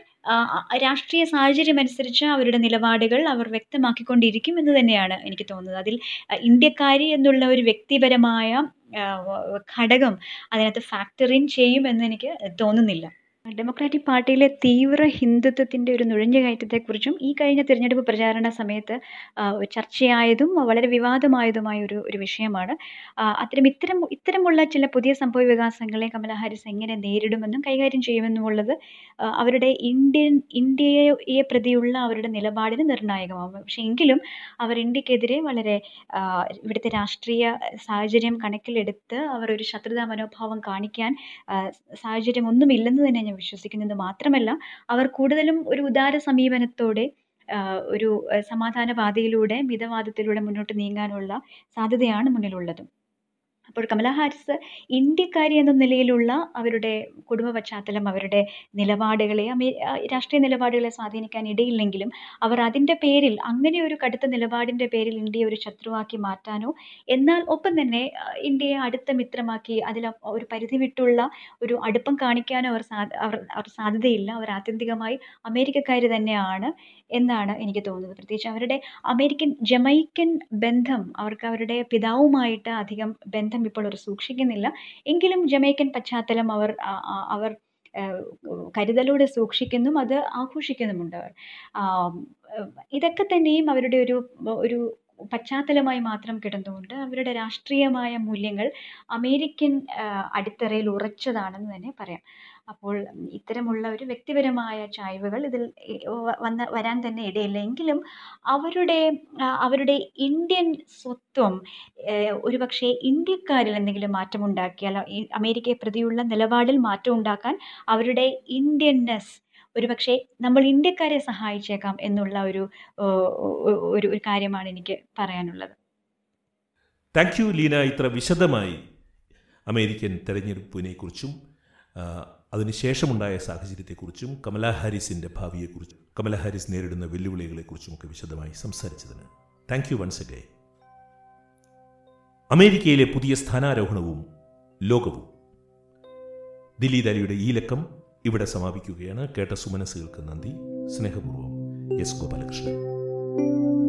രാഷ്ട്രീയ സാഹചര്യം അനുസരിച്ച് അവരുടെ നിലപാടുകൾ അവർ വ്യക്തമാക്കിക്കൊണ്ടിരിക്കും എന്ന് തന്നെയാണ് എനിക്ക് തോന്നുന്നത്. അതിൽ ഇന്ത്യക്കാരി എന്നുള്ള ഒരു വ്യക്തിപരമായ ഘടകം അതിനകത്ത് ഫാക്ടർ ഇൻ ചെയ്യും എന്ന് എനിക്ക് തോന്നുന്നില്ല. ഡെമോക്രാറ്റിക് പാർട്ടിയിലെ തീവ്ര ഹിന്ദുത്വത്തിൻ്റെ ഒരു നുഴഞ്ഞുകയറ്റത്തെക്കുറിച്ചും ഈ കഴിഞ്ഞ തിരഞ്ഞെടുപ്പ് പ്രചാരണ സമയത്ത് ചർച്ചയായതും വളരെ വിവാദമായതുമായ ഒരു വിഷയമാണ്. ഇത്തരമുള്ള ചില പുതിയ സംഭവ വികാസങ്ങളെ കമലാ ഹാരിസ് എങ്ങനെ നേരിടുമെന്നും കൈകാര്യം ചെയ്യുമെന്നുമുള്ളത് അവരുടെ ഇന്ത്യയെ പ്രതിയുള്ള അവരുടെ നിലപാടിന് നിർണായകമാകും. പക്ഷേ എങ്കിലും അവർ ഇന്ത്യക്കെതിരെ വളരെ ഇവിടുത്തെ രാഷ്ട്രീയ സാഹചര്യം കണക്കിലെടുത്ത് അവർ ഒരു ശത്രുതാ മനോഭാവം കാണിക്കാൻ സാഹചര്യമൊന്നുമില്ലെന്ന് തന്നെ ഞാൻ വിശ്വസിക്കുന്നത് മാത്രമല്ല, അവർ കൂടുതലും ഒരു ഉദാര സമീപനത്തോടെ ഒരു സമാധാനപാതയിലൂടെ മിതവാദത്തിലൂടെ മുന്നോട്ട് നീങ്ങാനുള്ള സാധ്യതയാണ് മുന്നിലുള്ളത്. അപ്പോൾ കമലാ ഹാരിസ് ഇന്ത്യക്കാരി എന്ന നിലയിലുള്ള അവരുടെ കുടുംബ പശ്ചാത്തലം, അവരുടെ നിലപാടുകളെ, രാഷ്ട്രീയ നിലപാടുകളെ സ്വാധീനിക്കാൻ ഇടയില്ലെങ്കിലും അവർ അതിൻ്റെ പേരിൽ, അങ്ങനെ ഒരു കടുത്ത നിലപാടിൻ്റെ പേരിൽ ഇന്ത്യയെ ഒരു ശത്രുവാക്കി മാറ്റാനോ, എന്നാൽ ഒപ്പം തന്നെ ഇന്ത്യയെ അടുത്ത മിത്രമാക്കി അതിൽ ഒരു പരിധി വിട്ടുള്ള ഒരു അടുപ്പം കാണിക്കാനോ അവർ സാധ്യതയില്ല. അവർ ആത്യന്തികമായി അമേരിക്കക്കാർ തന്നെയാണ് എന്നാണ് എനിക്ക് തോന്നുന്നത്. പ്രത്യേകിച്ച് അവരുടെ അമേരിക്കൻ ജമൈക്കൻ ബന്ധം, അവർക്ക് അവരുടെ പിതാവുമായിട്ട് അധികം ബന്ധം ഇപ്പോൾ അവർ സൂക്ഷിക്കുന്നില്ല. എങ്കിലും ജമൈക്കൻ പശ്ചാത്തലം അവർ കരുതലോടെ സൂക്ഷിക്കുന്നു, അത് ആഘോഷിക്കുന്നുമുണ്ട് അവർ. ഇതൊക്കെ തന്നെയും അവരുടെ ഒരു പശ്ചാത്തലമായി മാത്രം കിടന്നുകൊണ്ട് അവരുടെ രാഷ്ട്രീയമായ മൂല്യങ്ങൾ അമേരിക്കൻ അടിത്തറയിൽ ഉറച്ചതാണെന്ന് തന്നെ പറയാം. അപ്പോൾ ഇത്തരമുള്ള ഒരു വ്യക്തിപരമായ ചായ്വുകൾ ഇതിൽ വരാൻ തന്നെ ഇടയില്ല. എങ്കിലും അവരുടെ ഇന്ത്യൻ സ്വത്വം ഒരുപക്ഷെ ഇന്ത്യക്കാരിൽ എന്തെങ്കിലും മാറ്റമുണ്ടാക്കിയാൽ, അമേരിക്കയെ പ്രതിയുള്ള നിലപാടിൽ മാറ്റം ഉണ്ടാക്കാൻ അവരുടെ ഇന്ത്യൻനെസ് ഒരുപക്ഷെ നമ്മൾ ഇന്ത്യക്കാരെ സഹായിച്ചേക്കാം എന്നുള്ള ഒരു കാര്യമാണ് എനിക്ക് പറയാനുള്ളത്. താങ്ക് യു ലീന, ഇത്ര വിശദമായി അമേരിക്കൻ തെരഞ്ഞെടുപ്പിനെക്കുറിച്ചും അതിനുശേഷമുണ്ടായ സാഹചര്യത്തെക്കുറിച്ചും കമലാ ഹാരിസിൻ്റെ ഭാവിയെക്കുറിച്ചും കമലാ ഹാരിസ് നേരിടുന്ന വെല്ലുവിളികളെക്കുറിച്ചും ഒക്കെ വിശദമായി സംസാരിച്ചതിന് താങ്ക് യു വൺസ് അഗൈൻ. അമേരിക്കയിലെ പുതിയ സ്ഥാനാരോഹണവും ലോകവും ദിലീപ് അലിയുടെ ഈ ലക്കം ഇവിടെ സമാപിക്കുകയാണ്. കേട്ട സുമനസ്സുകൾക്ക് നന്ദി. സ്നേഹപൂർവ്വം, എസ് ഗോപാലകൃഷ്ണൻ.